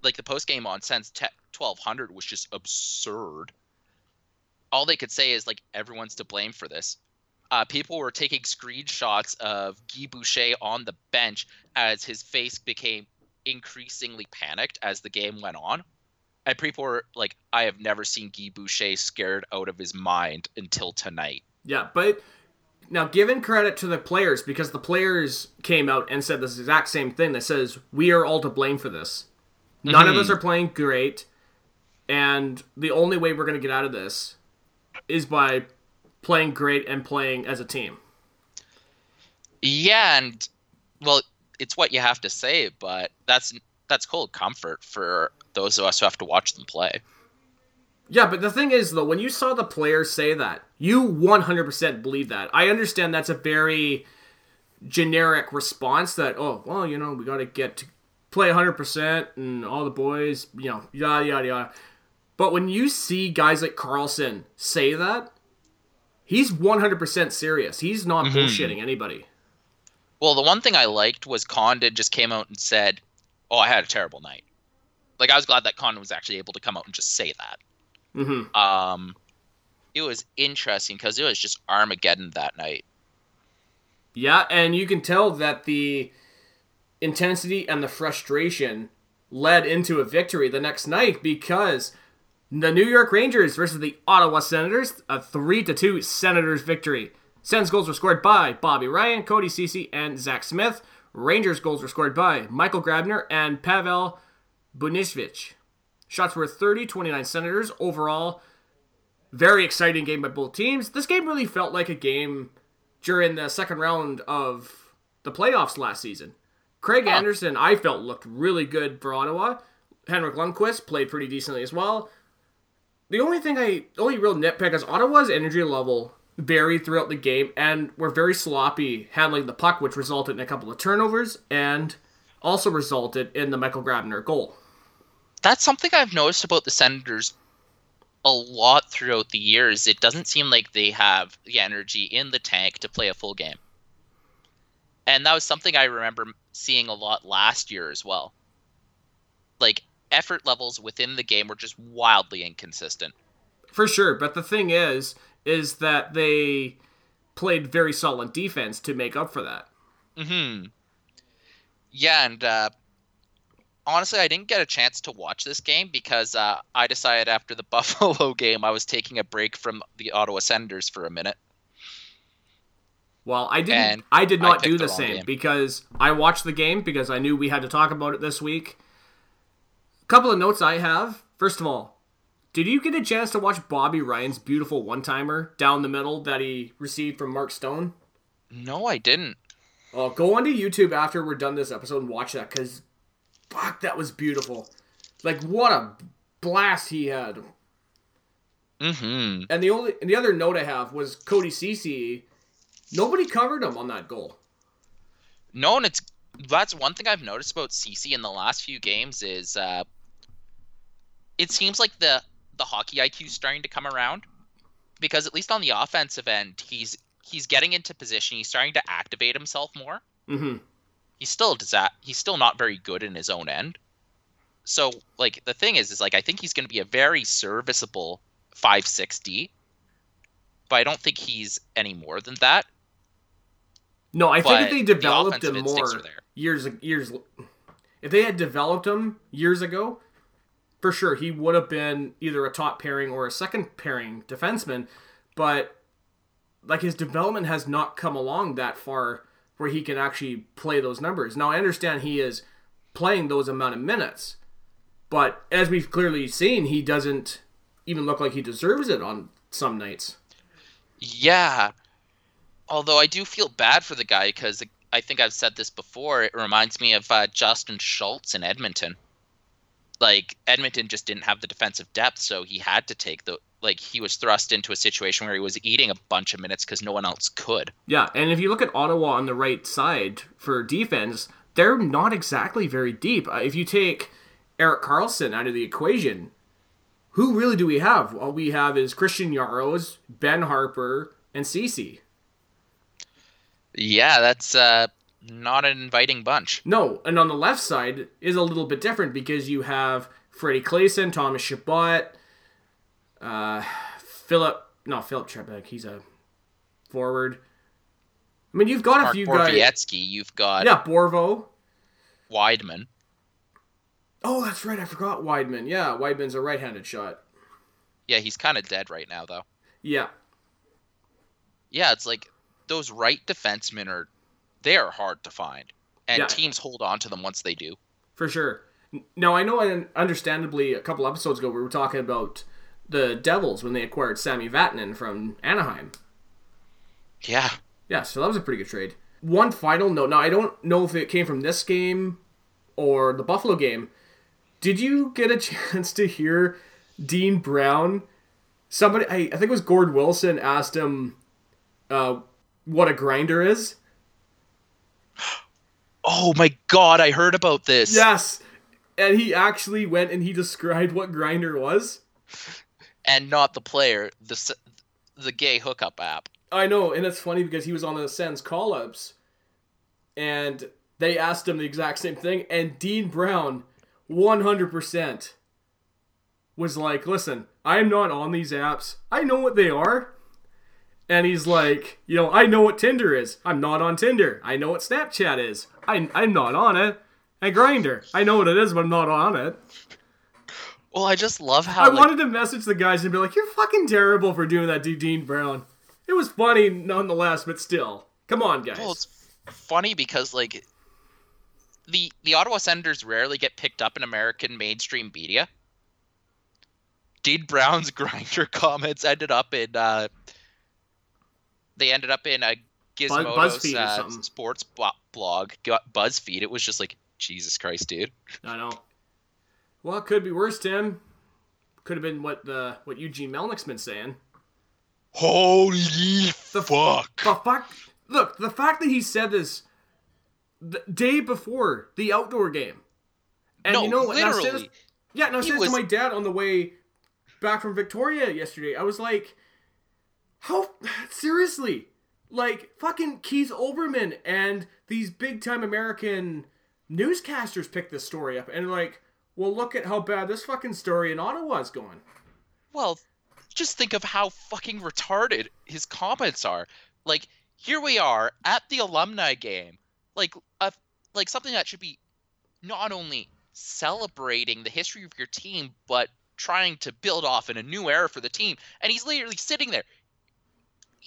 on Sens 1200 was just absurd. All they could say is, everyone's to blame for this. People were taking screenshots of Guy Boucher on the bench as his face became increasingly panicked as the game went on. And people were like, I have never seen Guy Boucher scared out of his mind until tonight. Yeah, but now giving credit to the players, because the players came out and said this exact same thing that says, we are all to blame for this. None of us are playing great, and the only way we're going to get out of this is by playing great and playing as a team. Yeah, and, it's what you have to say, but that's cold comfort for those of us who have to watch them play. Yeah, but the thing is, though, when you saw the players say that, you 100% believe that. I understand that's a very generic response that, we got to get to play 100% and all the boys, yada, yada, yada. But when you see guys like Karlsson say that, he's 100% serious. He's not bullshitting anybody. Well, the one thing I liked was Condon just came out and said, I had a terrible night. I was glad that Condon was actually able to come out and just say that. Mm-hmm. It was interesting because it was just Armageddon that night. Yeah, and you can tell that the intensity and the frustration led into a victory the next night, because the New York Rangers versus the Ottawa Senators, a 3-2 Senators victory. Sens goals were scored by Bobby Ryan, Cody Ceci, and Zach Smith. Rangers goals were scored by Michael Grabner and Pavel Buchnevich. Shots were 30-29 Senators. Overall, very exciting game by both teams. This game really felt like a game during the second round of the playoffs last season. Craig Anderson, I felt, looked really good for Ottawa. Henrik Lundqvist played pretty decently as well. The only real nitpick is Ottawa's energy level varied throughout the game and were very sloppy handling the puck, which resulted in a couple of turnovers and also resulted in the Michael Grabner goal. That's something I've noticed about the Senators a lot throughout the years. It doesn't seem like they have the energy in the tank to play a full game. And that was something I remember seeing a lot last year as well. Effort levels within the game were just wildly inconsistent. For sure, but the thing is that they played very solid defense to make up for that. Mm-hmm. Yeah, and... honestly, I didn't get a chance to watch this game because I decided after the Buffalo game I was taking a break from the Ottawa Senators for a minute. Well, I did not do the same game. Because I watched the game because I knew we had to talk about it this week. A couple of notes I have. First of all, did you get a chance to watch Bobby Ryan's beautiful one-timer down the middle that he received from Mark Stone? No, I didn't. Oh, go onto YouTube after we're done this episode and watch that because, fuck, that was beautiful. Like, what a blast he had. Mm-hmm. And the other note I have was Cody Ceci. Nobody covered him on that goal. No, and that's one thing I've noticed about Ceci in the last few games is it seems like the hockey IQ is starting to come around because at least on the offensive end, he's getting into position. He's starting to activate himself more. Mm-hmm. He's still not very good in his own end. So like the thing is I think he's going to be a very serviceable 5-6D, but I don't think he's any more than that. No, I think if they developed him more if they had developed him years ago, for sure he would have been either a top pairing or a second pairing defenseman. But like his development has not come along that far where he can actually play those numbers. Now I understand he is playing those amount of minutes, but as we've clearly seen, he doesn't even look like he deserves it on some nights. Yeah. Although I do feel bad for the guy because I think I've said this before. It reminds me of Justin Schultz in Edmonton. Like Edmonton just didn't have the defensive depth, so he had to take he was thrust into a situation where he was eating a bunch of minutes because no one else could. Yeah, and if you look at Ottawa on the right side for defense, they're not exactly very deep. If you take Erik Karlsson out of the equation, who really do we have? All we have is Christian Jaros, Ben Harper, and Ceci. Yeah, that's not an inviting bunch. No, and on the left side is a little bit different because you have Freddie Claesson, Thomas Chabot, Philip Trebek, he's a forward. I mean, you've got Mark a few guys. Borvietsky, you've got... Yeah, Borvo. Weidman. Oh, that's right, I forgot Weidman. Yeah, Weidman's a right-handed shot. Yeah, he's kind of dead right now, though. Yeah. Yeah, it's like... Those right defensemen are hard to find, and teams hold on to them once they do. For sure. Now, I know, and understandably, a couple episodes ago, we were talking about the Devils when they acquired Sami Vatanen from Anaheim. Yeah. Yeah, so that was a pretty good trade. One final note. Now, I don't know if it came from this game or the Buffalo game. Did you get a chance to hear Dean Brown? Somebody, I think it was Gord Wilson, asked him... what a grinder is. Oh my God, I heard about this. Yes. And he actually went and he described what grinder was. And not the player, the gay hookup app. I know, and it's funny because he was on the Sens call-ups and they asked him the exact same thing and Dean Brown 100% was like, "Listen, I'm not on these apps. I know what they are." And he's like, I know what Tinder is. I'm not on Tinder. I know what Snapchat is. I'm not on it. And Grindr. I know what it is, but I'm not on it. Well, I just love how... I wanted to message the guys and be like, you're fucking terrible for doing that to Dean Brown. It was funny nonetheless, but still. Come on, guys. Well, it's funny because, the Ottawa Senators rarely get picked up in American mainstream media. Dean Brown's Grindr comments ended up in... They ended up in a Gizmodo's sports blog, BuzzFeed. It was just like, Jesus Christ, dude. I know. Well, it could be worse, Tim. Could have been what Eugene Melnick's been saying. Holy fuck. Look, the fact that he said this the day before the outdoor game. And no, literally. And I said this to my dad on the way back from Victoria yesterday. I was like... How seriously, fucking Keith Olbermann and these big time American newscasters picked this story up and well, look at how bad this fucking story in Ottawa is going. Well, just think of how fucking retarded his comments are. Here we are at the alumni game, something that should be not only celebrating the history of your team, but trying to build off in a new era for the team. And he's literally sitting there.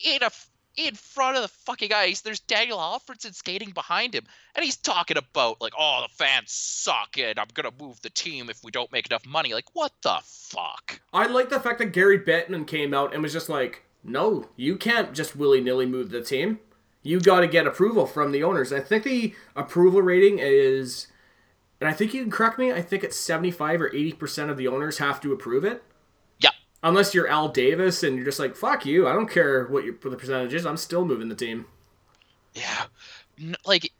In a in front of the fucking ice. There's Daniel Alfredsson skating behind him, and he's talking about, like, oh, the fans suck, and I'm going to move the team if we don't make enough money. Like, what the fuck? I like the fact that Gary Bettman came out and was just like, no, you can't just willy-nilly move the team. You got to get approval from the owners. I think the approval rating is, and I think you can correct me, I think it's 75 or 80% of the owners have to approve it. Unless you're Al Davis and you're just like, fuck you, I don't care what the percentage is, I'm still moving the team. Yeah. Like,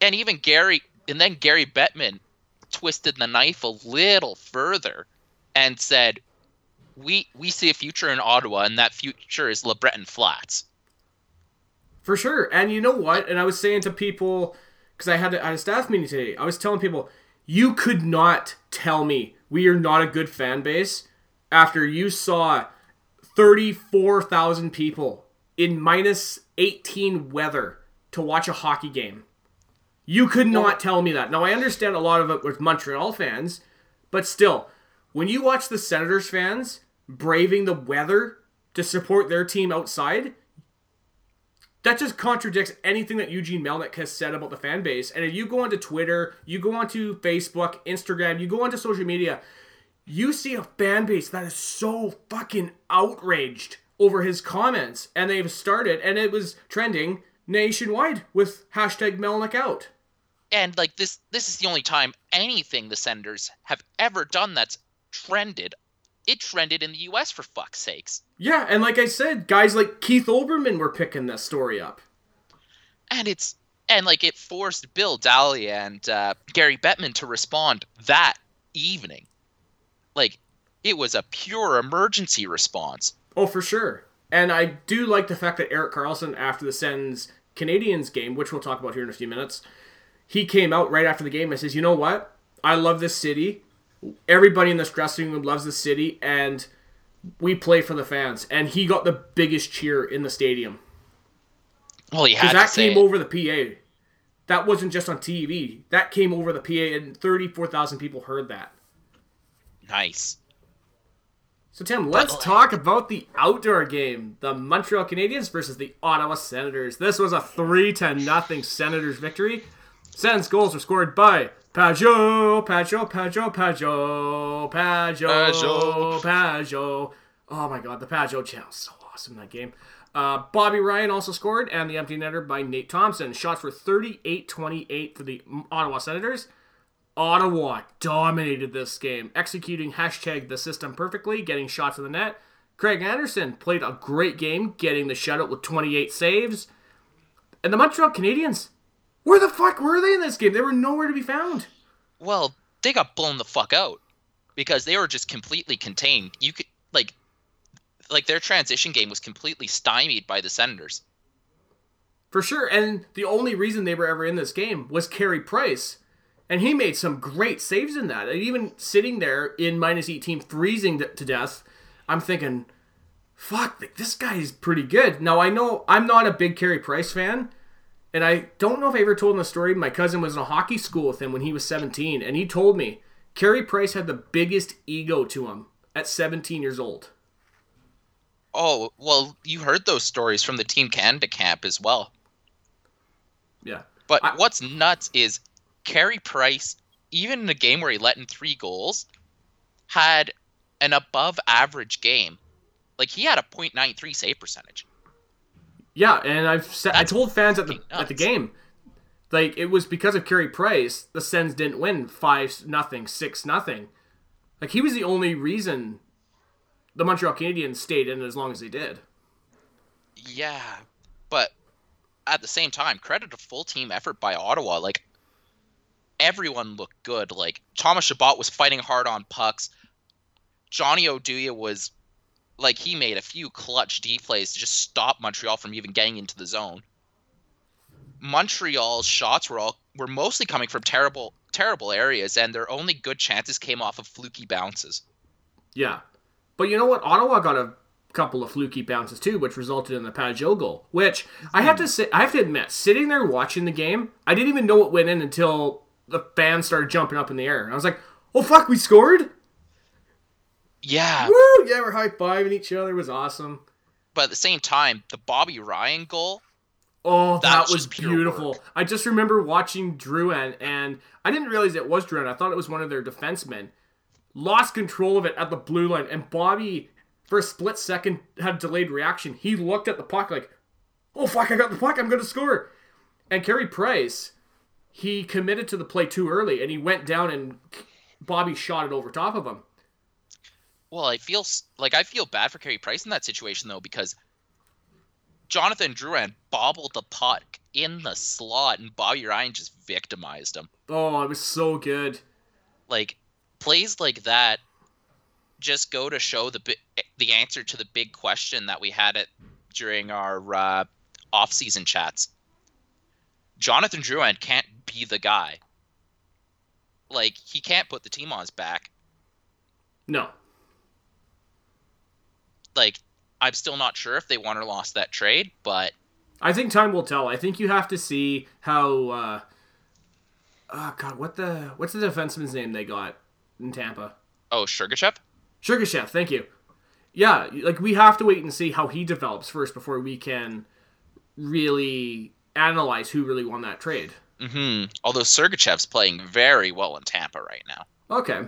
and even Gary Bettman twisted the knife a little further and said, we see a future in Ottawa, and that future is LeBreton Flats. For sure. And you know what? And I was saying to people, because I had a staff meeting today, I was telling people, you could not tell me we are not a good fan base after you saw 34,000 people in minus 18 weather to watch a hockey game. You could not tell me that. Now, I understand a lot of it with Montreal fans, but still, when you watch the Senators fans braving the weather to support their team outside, that just contradicts anything that Eugene Melnyk has said about the fan base. And if you go onto Twitter, you go onto Facebook, Instagram, you go onto social media, you see a fan base that is so fucking outraged over his comments, and they've started, and it was trending nationwide with hashtag Melnyk out. And like this is the only time anything the Senators have ever done that's trended. It trended in the U.S. for fuck's sakes. Yeah, and like I said, guys like Keith Olbermann were picking this story up, and it forced Bill Daly and Gary Bettman to respond that evening. Like, it was a pure emergency response. Oh, for sure. And I do like the fact that Erik Karlsson, after the Sens Canadiens game, which we'll talk about here in a few minutes, he came out right after the game and says, you know what? I love this city. Everybody in this dressing room loves the city, and we play for the fans. And he got the biggest cheer in the stadium. Well, he had to say it. Because that came over the PA. That wasn't just on TV. That came over the PA, and 34,000 people heard that. Nice. So, Tim, let's talk about the outdoor game, the Montreal Canadiens versus the Ottawa Senators. This was a 3-0 Senators victory. Sens goals were scored by Pageau. Oh, my God. The Pageau channel. So awesome, that game. Bobby Ryan also scored, and the empty netter by Nate Thompson. Shots were 38-28 for the Ottawa Senators. Ottawa dominated this game, executing hashtag the system perfectly, getting shots in the net. Craig Anderson played a great game, getting the shutout with 28 saves. And the Montreal Canadiens, where the fuck were they in this game? They were nowhere to be found. Well, they got blown the fuck out because they were just completely contained. You could like their transition game was completely stymied by the Senators. For sure, and the only reason they were ever in this game was Carey Price. And he made some great saves in that. And even sitting there in minus 18, freezing to death, I'm thinking, fuck, this guy is pretty good. Now, I know I'm not a big Carey Price fan, and I don't know if I ever told him the story. My cousin was in a hockey school with him when he was 17, and he told me Carey Price had the biggest ego to him at 17 years old. Oh, well, you heard those stories from the Team Canada camp as well. Yeah. But what's nuts is Carey Price, even in a game where he let in 3 goals, had an above-average game. Like, he had a .93 save percentage. Yeah, and I told fans at the game, like, it was because of Carey Price the Sens didn't win 5-0, 6-0. Like, he was the only reason the Montreal Canadiens stayed in as long as they did. Yeah, but at the same time, credit a full team effort by Ottawa. Like, everyone looked good. Like, Thomas Chabot was fighting hard on pucks. Johnny Oduya was, like, he made a few clutch D plays to just stop Montreal from even getting into the zone. Montreal's shots were mostly coming from terrible areas, and their only good chances came off of fluky bounces. Yeah. But you know what? Ottawa got a couple of fluky bounces too, which resulted in the Pageau goal, which I have to admit, sitting there watching the game, I didn't even know what went in until the fans started jumping up in the air. And I was like, oh, fuck, we scored? Yeah. Woo! Yeah, we're high-fiving each other. It was awesome. But at the same time, the Bobby Ryan goal. Oh, that was beautiful. Work. I just remember watching Drouin, and I didn't realize it was Drouin. I thought it was one of their defensemen. Lost control of it at the blue line, and Bobby, for a split second, had delayed reaction. He looked at the puck like, oh, fuck, I got the puck. I'm going to score. And Carey Price, he committed to the play too early, and he went down, and Bobby shot it over top of him. Well, I feel bad for Carey Price in that situation, though, because Jonathan Drouin bobbled the puck in the slot, and Bobby Ryan just victimized him. Oh, it was so good. Like, plays like that just go to show the answer to the big question that we had during our off-season chats. Jonathan Drouin can't be the guy. Like, he can't put the team on his back. No. Like, I'm still not sure if they won or lost that trade, but I think time will tell. I think you have to see how what's the defenseman's name they got in Tampa? Oh, Sergachev? Sergachev, thank you. Yeah, like, we have to wait and see how he develops first before we can really analyze who really won that trade. Mm-hmm. Although Sergachev's playing very well in Tampa right now. Okay.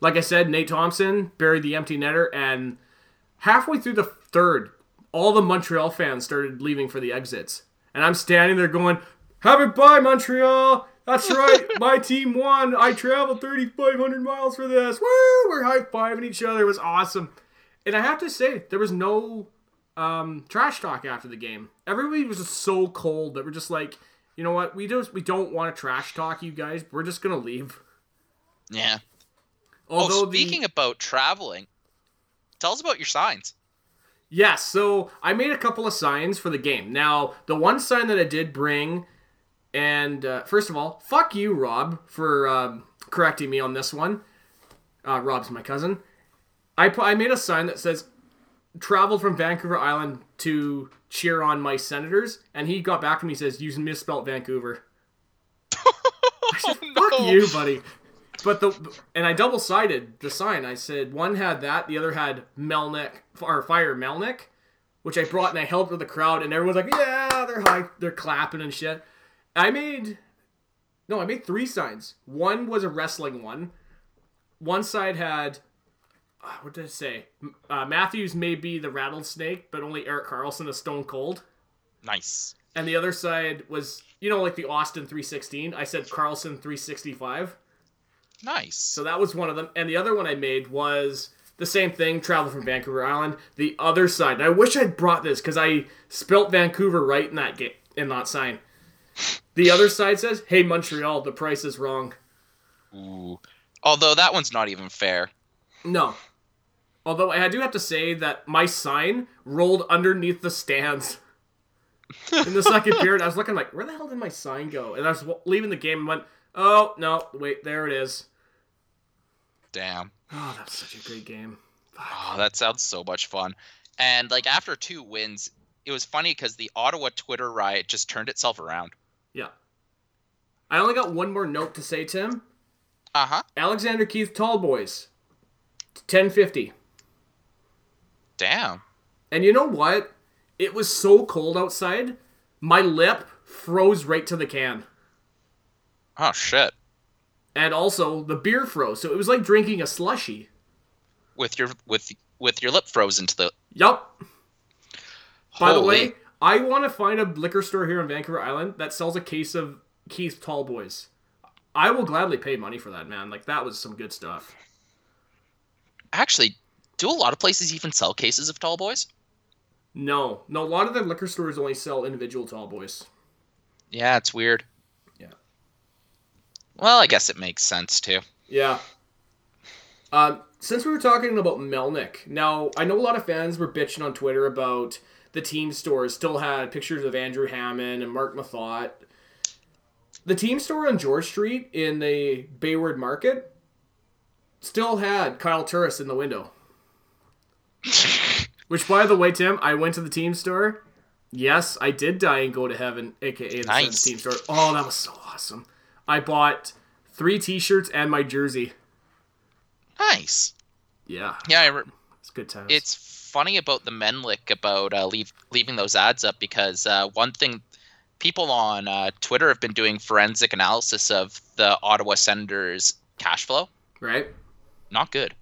Like I said, Nate Thompson buried the empty netter, and halfway through the third, all the Montreal fans started leaving for the exits. And I'm standing there going, have it by Montreal! That's right, my team won! I traveled 3,500 miles for this! Woo! We're high-fiving each other. It was awesome. And I have to say, there was no trash talk after the game. Everybody was just so cold that we're just like, you know what, we don't want to trash talk you guys. We're just going to leave. Yeah. Although speaking about traveling, tell us about your signs. Yes, so I made a couple of signs for the game. Now, the one sign that I did bring, and first of all, fuck you, Rob, for correcting me on this one. Rob's my cousin. I made a sign that says, traveled from Vancouver Island to cheer on my Senators, and he got back to me and says, you misspelled Vancouver. I said, fuck you, buddy. But I double-sided the sign. I said, one had that, the other had Melnick, or Fire Melnick, which I brought and I held with the crowd, and everyone's like, yeah, they're hyped, they're clapping and shit. I made three signs. One was a wrestling one. One side had, what did I say? Matthews may be the rattlesnake, but only Erik Karlsson is stone cold. Nice. And the other side was, you know, like the Austin 316. I said Karlsson 365. Nice. So that was one of them. And the other one I made was the same thing, travel from Vancouver Island. The other side. I wish I'd brought this because I spelt Vancouver right in that in that sign. The other side says, hey, Montreal, the price is wrong. Ooh. Although that one's not even fair. No. Although I do have to say that my sign rolled underneath the stands. In the second period, I was looking like, where the hell did my sign go? And I was leaving the game and went, oh, no, wait, there it is. Damn. Oh, that's such a great game. Fuck. Oh, that sounds so much fun. And, like, after two wins, it was funny because the Ottawa Twitter riot just turned itself around. Yeah. I only got one more note to say, Tim. Uh-huh. Alexander Keith Tallboys, 10:50. Damn. And you know what? It was so cold outside, my lip froze right to the can. Oh, shit. And also, the beer froze, so it was like drinking a slushie. With your lip frozen to the... Yup. By the way, I want to find a liquor store here in Vancouver Island that sells a case of Keith Tallboys. I will gladly pay money for that, man. Like, that was some good stuff. Actually, do a lot of places even sell cases of Tallboys? No, a lot of the liquor stores only sell individual Tallboys. Yeah, it's weird. Well, I guess it makes sense, too. Yeah. Since we were talking about Melnick, now, I know a lot of fans were bitching on Twitter about the team stores still had pictures of Andrew Hammond and Mark Methot. The team store on George Street in the Bayward Market still had Kyle Turris in the window. Which, by the way, Tim, I went to the team store. Yes, I did die and go to heaven, a.k.a. the nice. Team store. Oh, that was so awesome. I bought 3 t-shirts and my jersey. Nice. Yeah. Yeah, it's good times. It's funny about the Menlik about leaving those ads up, because one thing people on Twitter have been doing forensic analysis of the Ottawa Senators' cash flow. Right. Not good.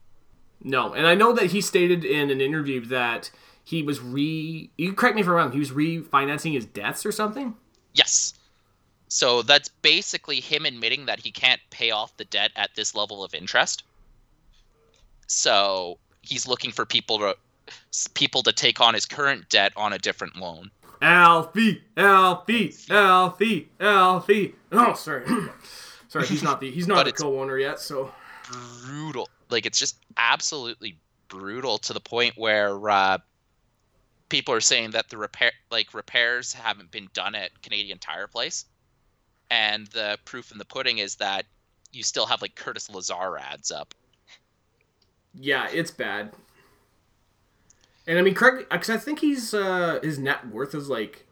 No, and I know that he stated in an interview that he was you correct me if I'm wrong, he was refinancing his debts or something? Yes. So that's basically him admitting that he can't pay off the debt at this level of interest. So he's looking for people to take on his current debt on a different loan. Alfie. Oh, sorry. He's not the co-owner yet, so brutal. Like, it's just absolutely brutal, to the point where people are saying that the repairs haven't been done at Canadian Tire Place, and the proof in the pudding is that you still have like Curtis Lazar ads up. Yeah, it's bad. And I mean, correct, because I think he's his net worth is like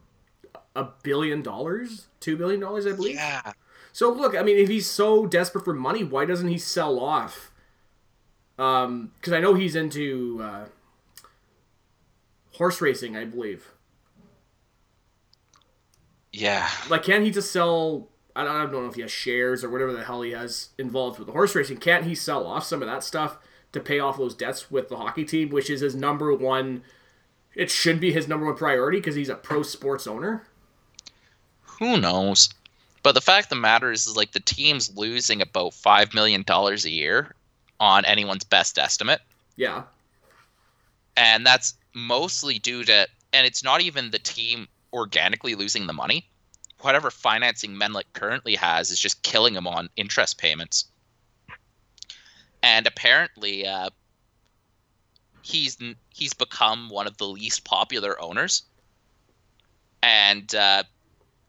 $2 billion, I believe. Yeah. So look, I mean, if he's so desperate for money, why doesn't he sell off? Because I know he's into horse racing, I believe. Yeah. Like, can't he just sell? I don't know if he has shares or whatever the hell he has involved with the horse racing. Can't he sell off some of that stuff to pay off those debts with the hockey team, which is his number one? It should be his number one priority because he's a pro sports owner. Who knows? But the fact of the matter is like the team's losing about $5 million a year. On anyone's best estimate. Yeah. And that's mostly due to, and it's not even the team organically losing the money. Whatever financing Menlik currently has is just killing him on interest payments. And apparently, he's become one of the least popular owners. And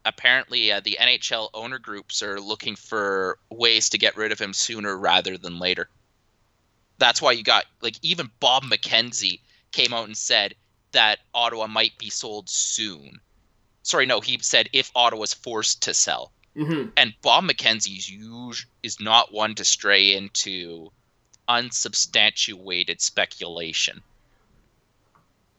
apparently, the NHL owner groups are looking for ways to get rid of him sooner rather than later. That's why you got, like, even Bob McKenzie came out and said that Ottawa might be sold soon. Sorry, no, he said if Ottawa's forced to sell. Mm-hmm. And Bob McKenzie is not one to stray into unsubstantiated speculation.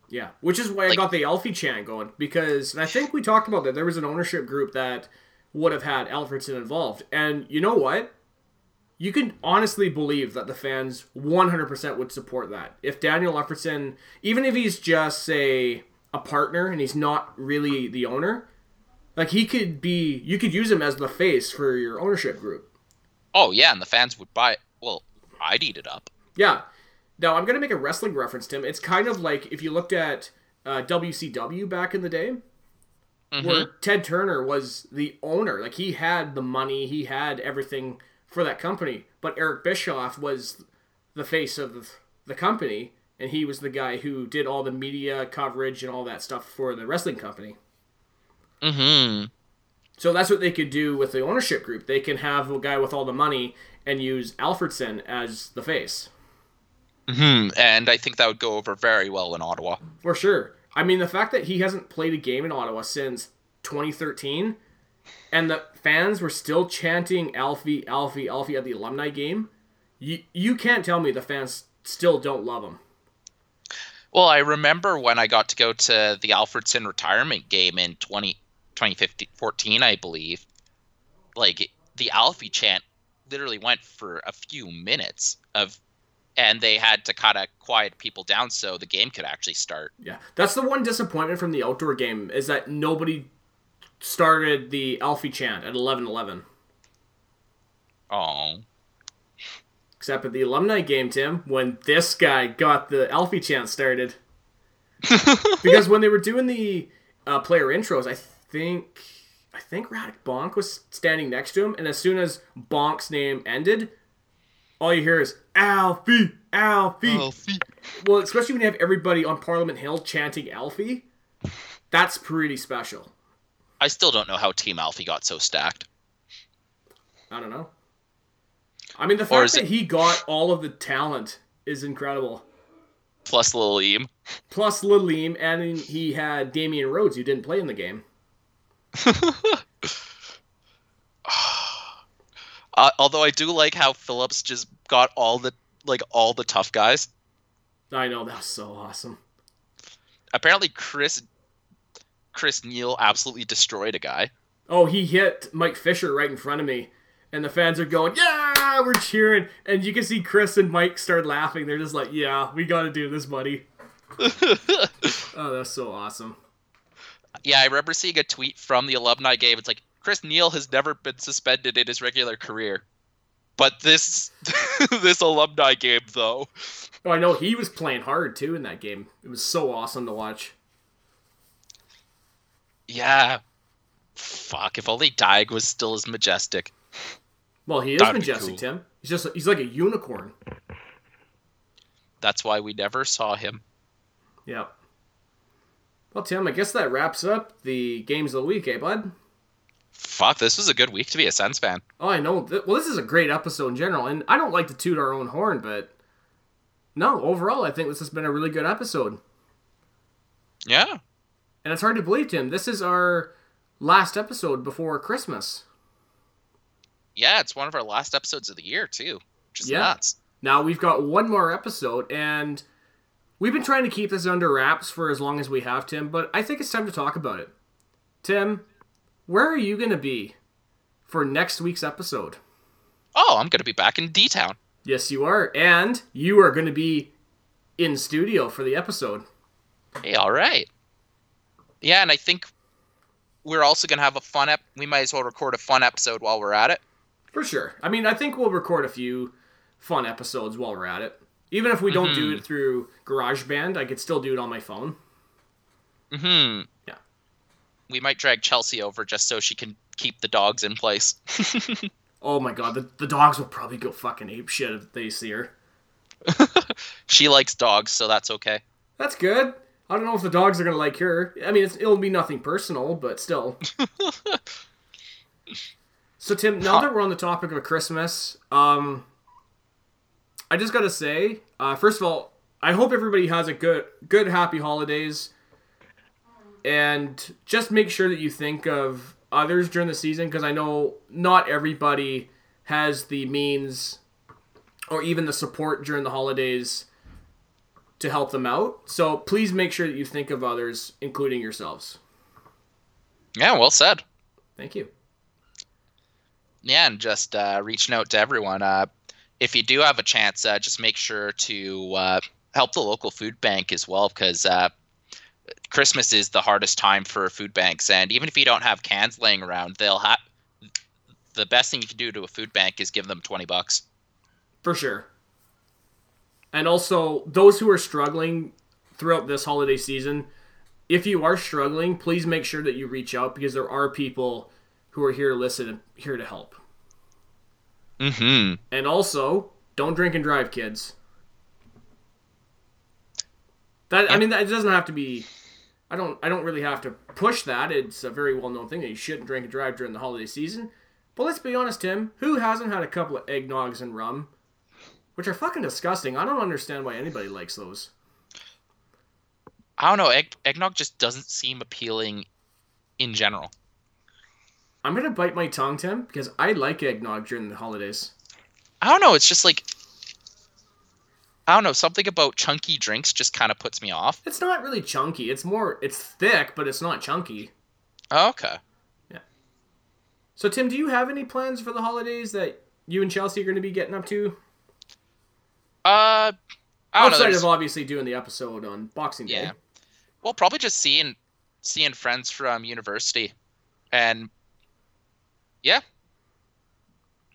Yeah, which is why I got the Alfie chant going, because I think we talked about that. There was an ownership group that would have had Alfredsson involved. And you know what? You can honestly believe that the fans 100% would support that. If Daniel Alfredsson, even if he's just, say, a partner and he's not really the owner, like, you could use him as the face for your ownership group. Oh, yeah, and the fans would buy it. Well, I'd eat it up. Yeah. Now, I'm going to make a wrestling reference, Tim. It's kind of like if you looked at WCW back in the day, mm-hmm. where Ted Turner was the owner. Like, he had the money, he had everything for that company, but Eric Bischoff was the face of the company, and he was the guy who did all the media coverage and all that stuff for the wrestling company. Mm-hmm. So that's what they could do with the ownership group. They can have a guy with all the money and use Alfredsson as the face. Mm-hmm. And I think that would go over very well in Ottawa. For sure. I mean, the fact that he hasn't played a game in Ottawa since 2013... and the fans were still chanting Alfie, Alfie, Alfie at the alumni game. You can't tell me the fans still don't love him. Well, I remember when I got to go to the Alfredsson retirement game in 2014, I believe. Like, the Alfie chant literally went for a few minutes and they had to kind of quiet people down so the game could actually start. Yeah, that's the one disappointment from the outdoor game, is that nobody started the Alfie chant at 11:11. Oh. Except at the alumni game, Tim, when this guy got the Alfie chant started. Because when they were doing the player intros, I think Radek Bonk was standing next to him, and as soon as Bonk's name ended, all you hear is Alfie, Alfie, Alfie. Well, especially when you have everybody on Parliament Hill chanting Alfie, that's pretty special. I still don't know how Team Alfie got so stacked. I don't know. I mean, the fact that he got all of the talent is incredible. Plus Lalime. And he had Damian Rhodes, who didn't play in the game. Although I do like how Phillips just got all the tough guys. I know, that was so awesome. apparently Chris Neal absolutely destroyed a guy. Oh, he hit Mike Fisher right in front of me. And the fans are going, yeah, we're cheering. And you can see Chris and Mike start laughing. They're just like, yeah, we got to do this, buddy. Oh, that's so awesome. Yeah, I remember seeing a tweet from the alumni game. It's like, Chris Neal has never been suspended in his regular career. But this alumni game, though. Oh, I know. He was playing hard, too, in that game. It was so awesome to watch. Yeah. Fuck, if only Daigle was still as majestic. Well, he is majestic, cool. Tim. He's like a unicorn. That's why we never saw him. Yeah. Well, Tim, I guess that wraps up the games of the week, eh, bud? Fuck, this was a good week to be a Sens fan. Oh, I know. Well, this is a great episode in general, and I don't like to toot our own horn, but no, overall, I think this has been a really good episode. Yeah. And it's hard to believe, Tim. This is our last episode before Christmas. Yeah, it's one of our last episodes of the year, too. Just nuts. Now we've got one more episode, and we've been trying to keep this under wraps for as long as we have, Tim, but I think it's time to talk about it. Tim, where are you going to be for next week's episode? Oh, I'm going to be back in D-Town. Yes, you are, and you are going to be in studio for the episode. Hey, all right. Yeah, and I think we're also going to have a fun we might as well record a fun episode while we're at it. For sure. I mean, I think we'll record a few fun episodes while we're at it. Even if we don't do it through GarageBand, I could still do it on my phone. Mm-hmm. Yeah. We might drag Chelsea over just so she can keep the dogs in place. Oh my god, the dogs will probably go fucking apeshit if they see her. She likes dogs, so that's okay. That's good. I don't know if the dogs are going to like her. I mean, it'll be nothing personal, but still. So, Tim, now that we're on the topic of Christmas, I just got to say, first of all, I hope everybody has a good, happy holidays. And just make sure that you think of others during the season, because I know not everybody has the means or even the support during the holidays to help them out. So please make sure that you think of others, including yourselves. Yeah, well said. Thank you. Yeah, and just reaching out to everyone. If you do have a chance, just make sure to help the local food bank as well, because Christmas is the hardest time for food banks. And even if you don't have cans laying around, the best thing you can do to a food bank is give them $20. For sure. And also, those who are struggling throughout this holiday season, if you are struggling, please make sure that you reach out, because there are people who are here to listen and here to help. Mm-hmm. And also, don't drink and drive, kids. That I mean, that it doesn't have to be. I don't really have to push that. It's a very well-known thing that you shouldn't drink and drive during the holiday season. But let's be honest, Tim. Who hasn't had a couple of eggnogs and rum, which are fucking disgusting? I don't understand why anybody likes those. I don't know. Eggnog just doesn't seem appealing in general. I'm going to bite my tongue, Tim, because I like eggnog during the holidays. I don't know. It's just like, I don't know. Something about chunky drinks just kind of puts me off. It's not really chunky. It's thick, but it's not chunky. Oh, okay. Yeah. So, Tim, do you have any plans for the holidays that you and Chelsea are going to be getting up to? Outside of obviously doing the episode on Boxing Day. Yeah. Well, probably just seeing friends from university and... Yeah.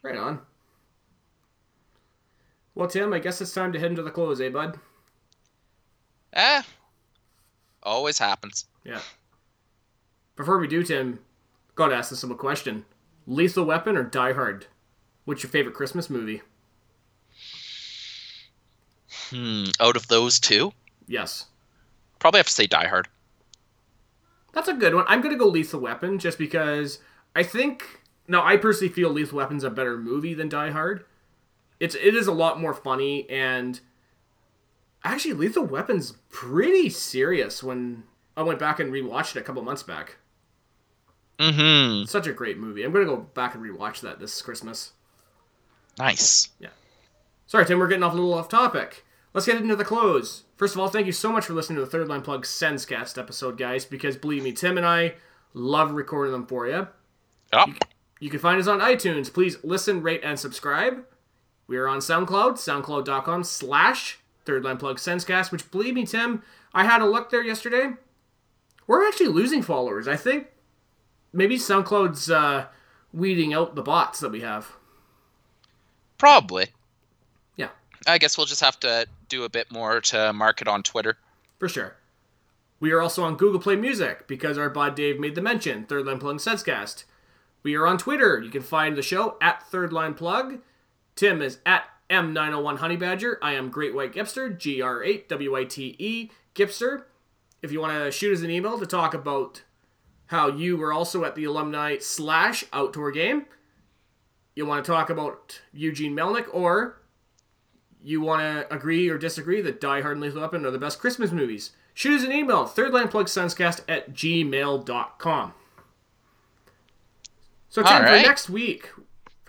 Right on. Well, Tim, I guess it's time to head into the close, eh, bud? Always happens. Yeah. Before we do, Tim, gotta ask this simple question. Lethal Weapon or Die Hard? What's your favorite Christmas movie? Out of those two? Yes. Probably have to say Die Hard. That's a good one. I'm gonna go Lethal Weapon just because I think... Now, I personally feel Lethal Weapon's a better movie than Die Hard. It is a lot more funny, and actually, Lethal Weapon's pretty serious when I went back and rewatched it a couple months back. Mm-hmm. Such a great movie. I'm going to go back and rewatch that this Christmas. Nice. Yeah. Sorry, Tim, we're getting off a little off topic. Let's get into the close. First of all, thank you so much for listening to the Third Line Plug SensCast episode, guys, because believe me, Tim and I love recording them for you. Oh. You can find us on iTunes. Please listen, rate, and subscribe. We are on SoundCloud, soundcloud.com/Third Line Plug SensCast, which, believe me, Tim, I had a look there yesterday. We're actually losing followers. I think maybe SoundCloud's weeding out the bots that we have. Probably. Yeah. I guess we'll just have to do a bit more to market on Twitter. For sure. We are also on Google Play Music because our bud Dave made the mention, Third Line Plug SensCast. We are on Twitter. You can find the show at Third Line Plug. Tim is at M901 Honey Badger. I am Great White Gipster, G-R-8-W-I-T-E, Gipster. If you want to shoot us an email to talk about how you were also at the alumni/outdoor game, you want to talk about Eugene Melnick, or you want to agree or disagree that Die Hard and Lethal Weapon are the best Christmas movies, shoot us an email, thirdlandplugsenscast@gmail.com. So, Tim, right. for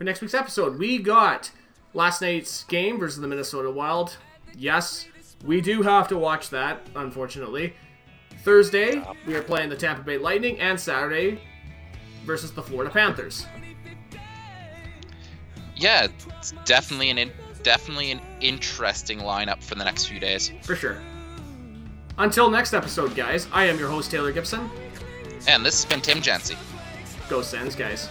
next week's episode, we got last night's game versus the Minnesota Wild. Yes, we do have to watch that, unfortunately. Thursday, we are playing the Tampa Bay Lightning, and Saturday versus the Florida Panthers. Yeah, it's definitely an interesting lineup for the next few days. For sure. Until next episode, guys, I am your host, Taylor Gibson. And this has been Tim Jency. Go Sens, guys.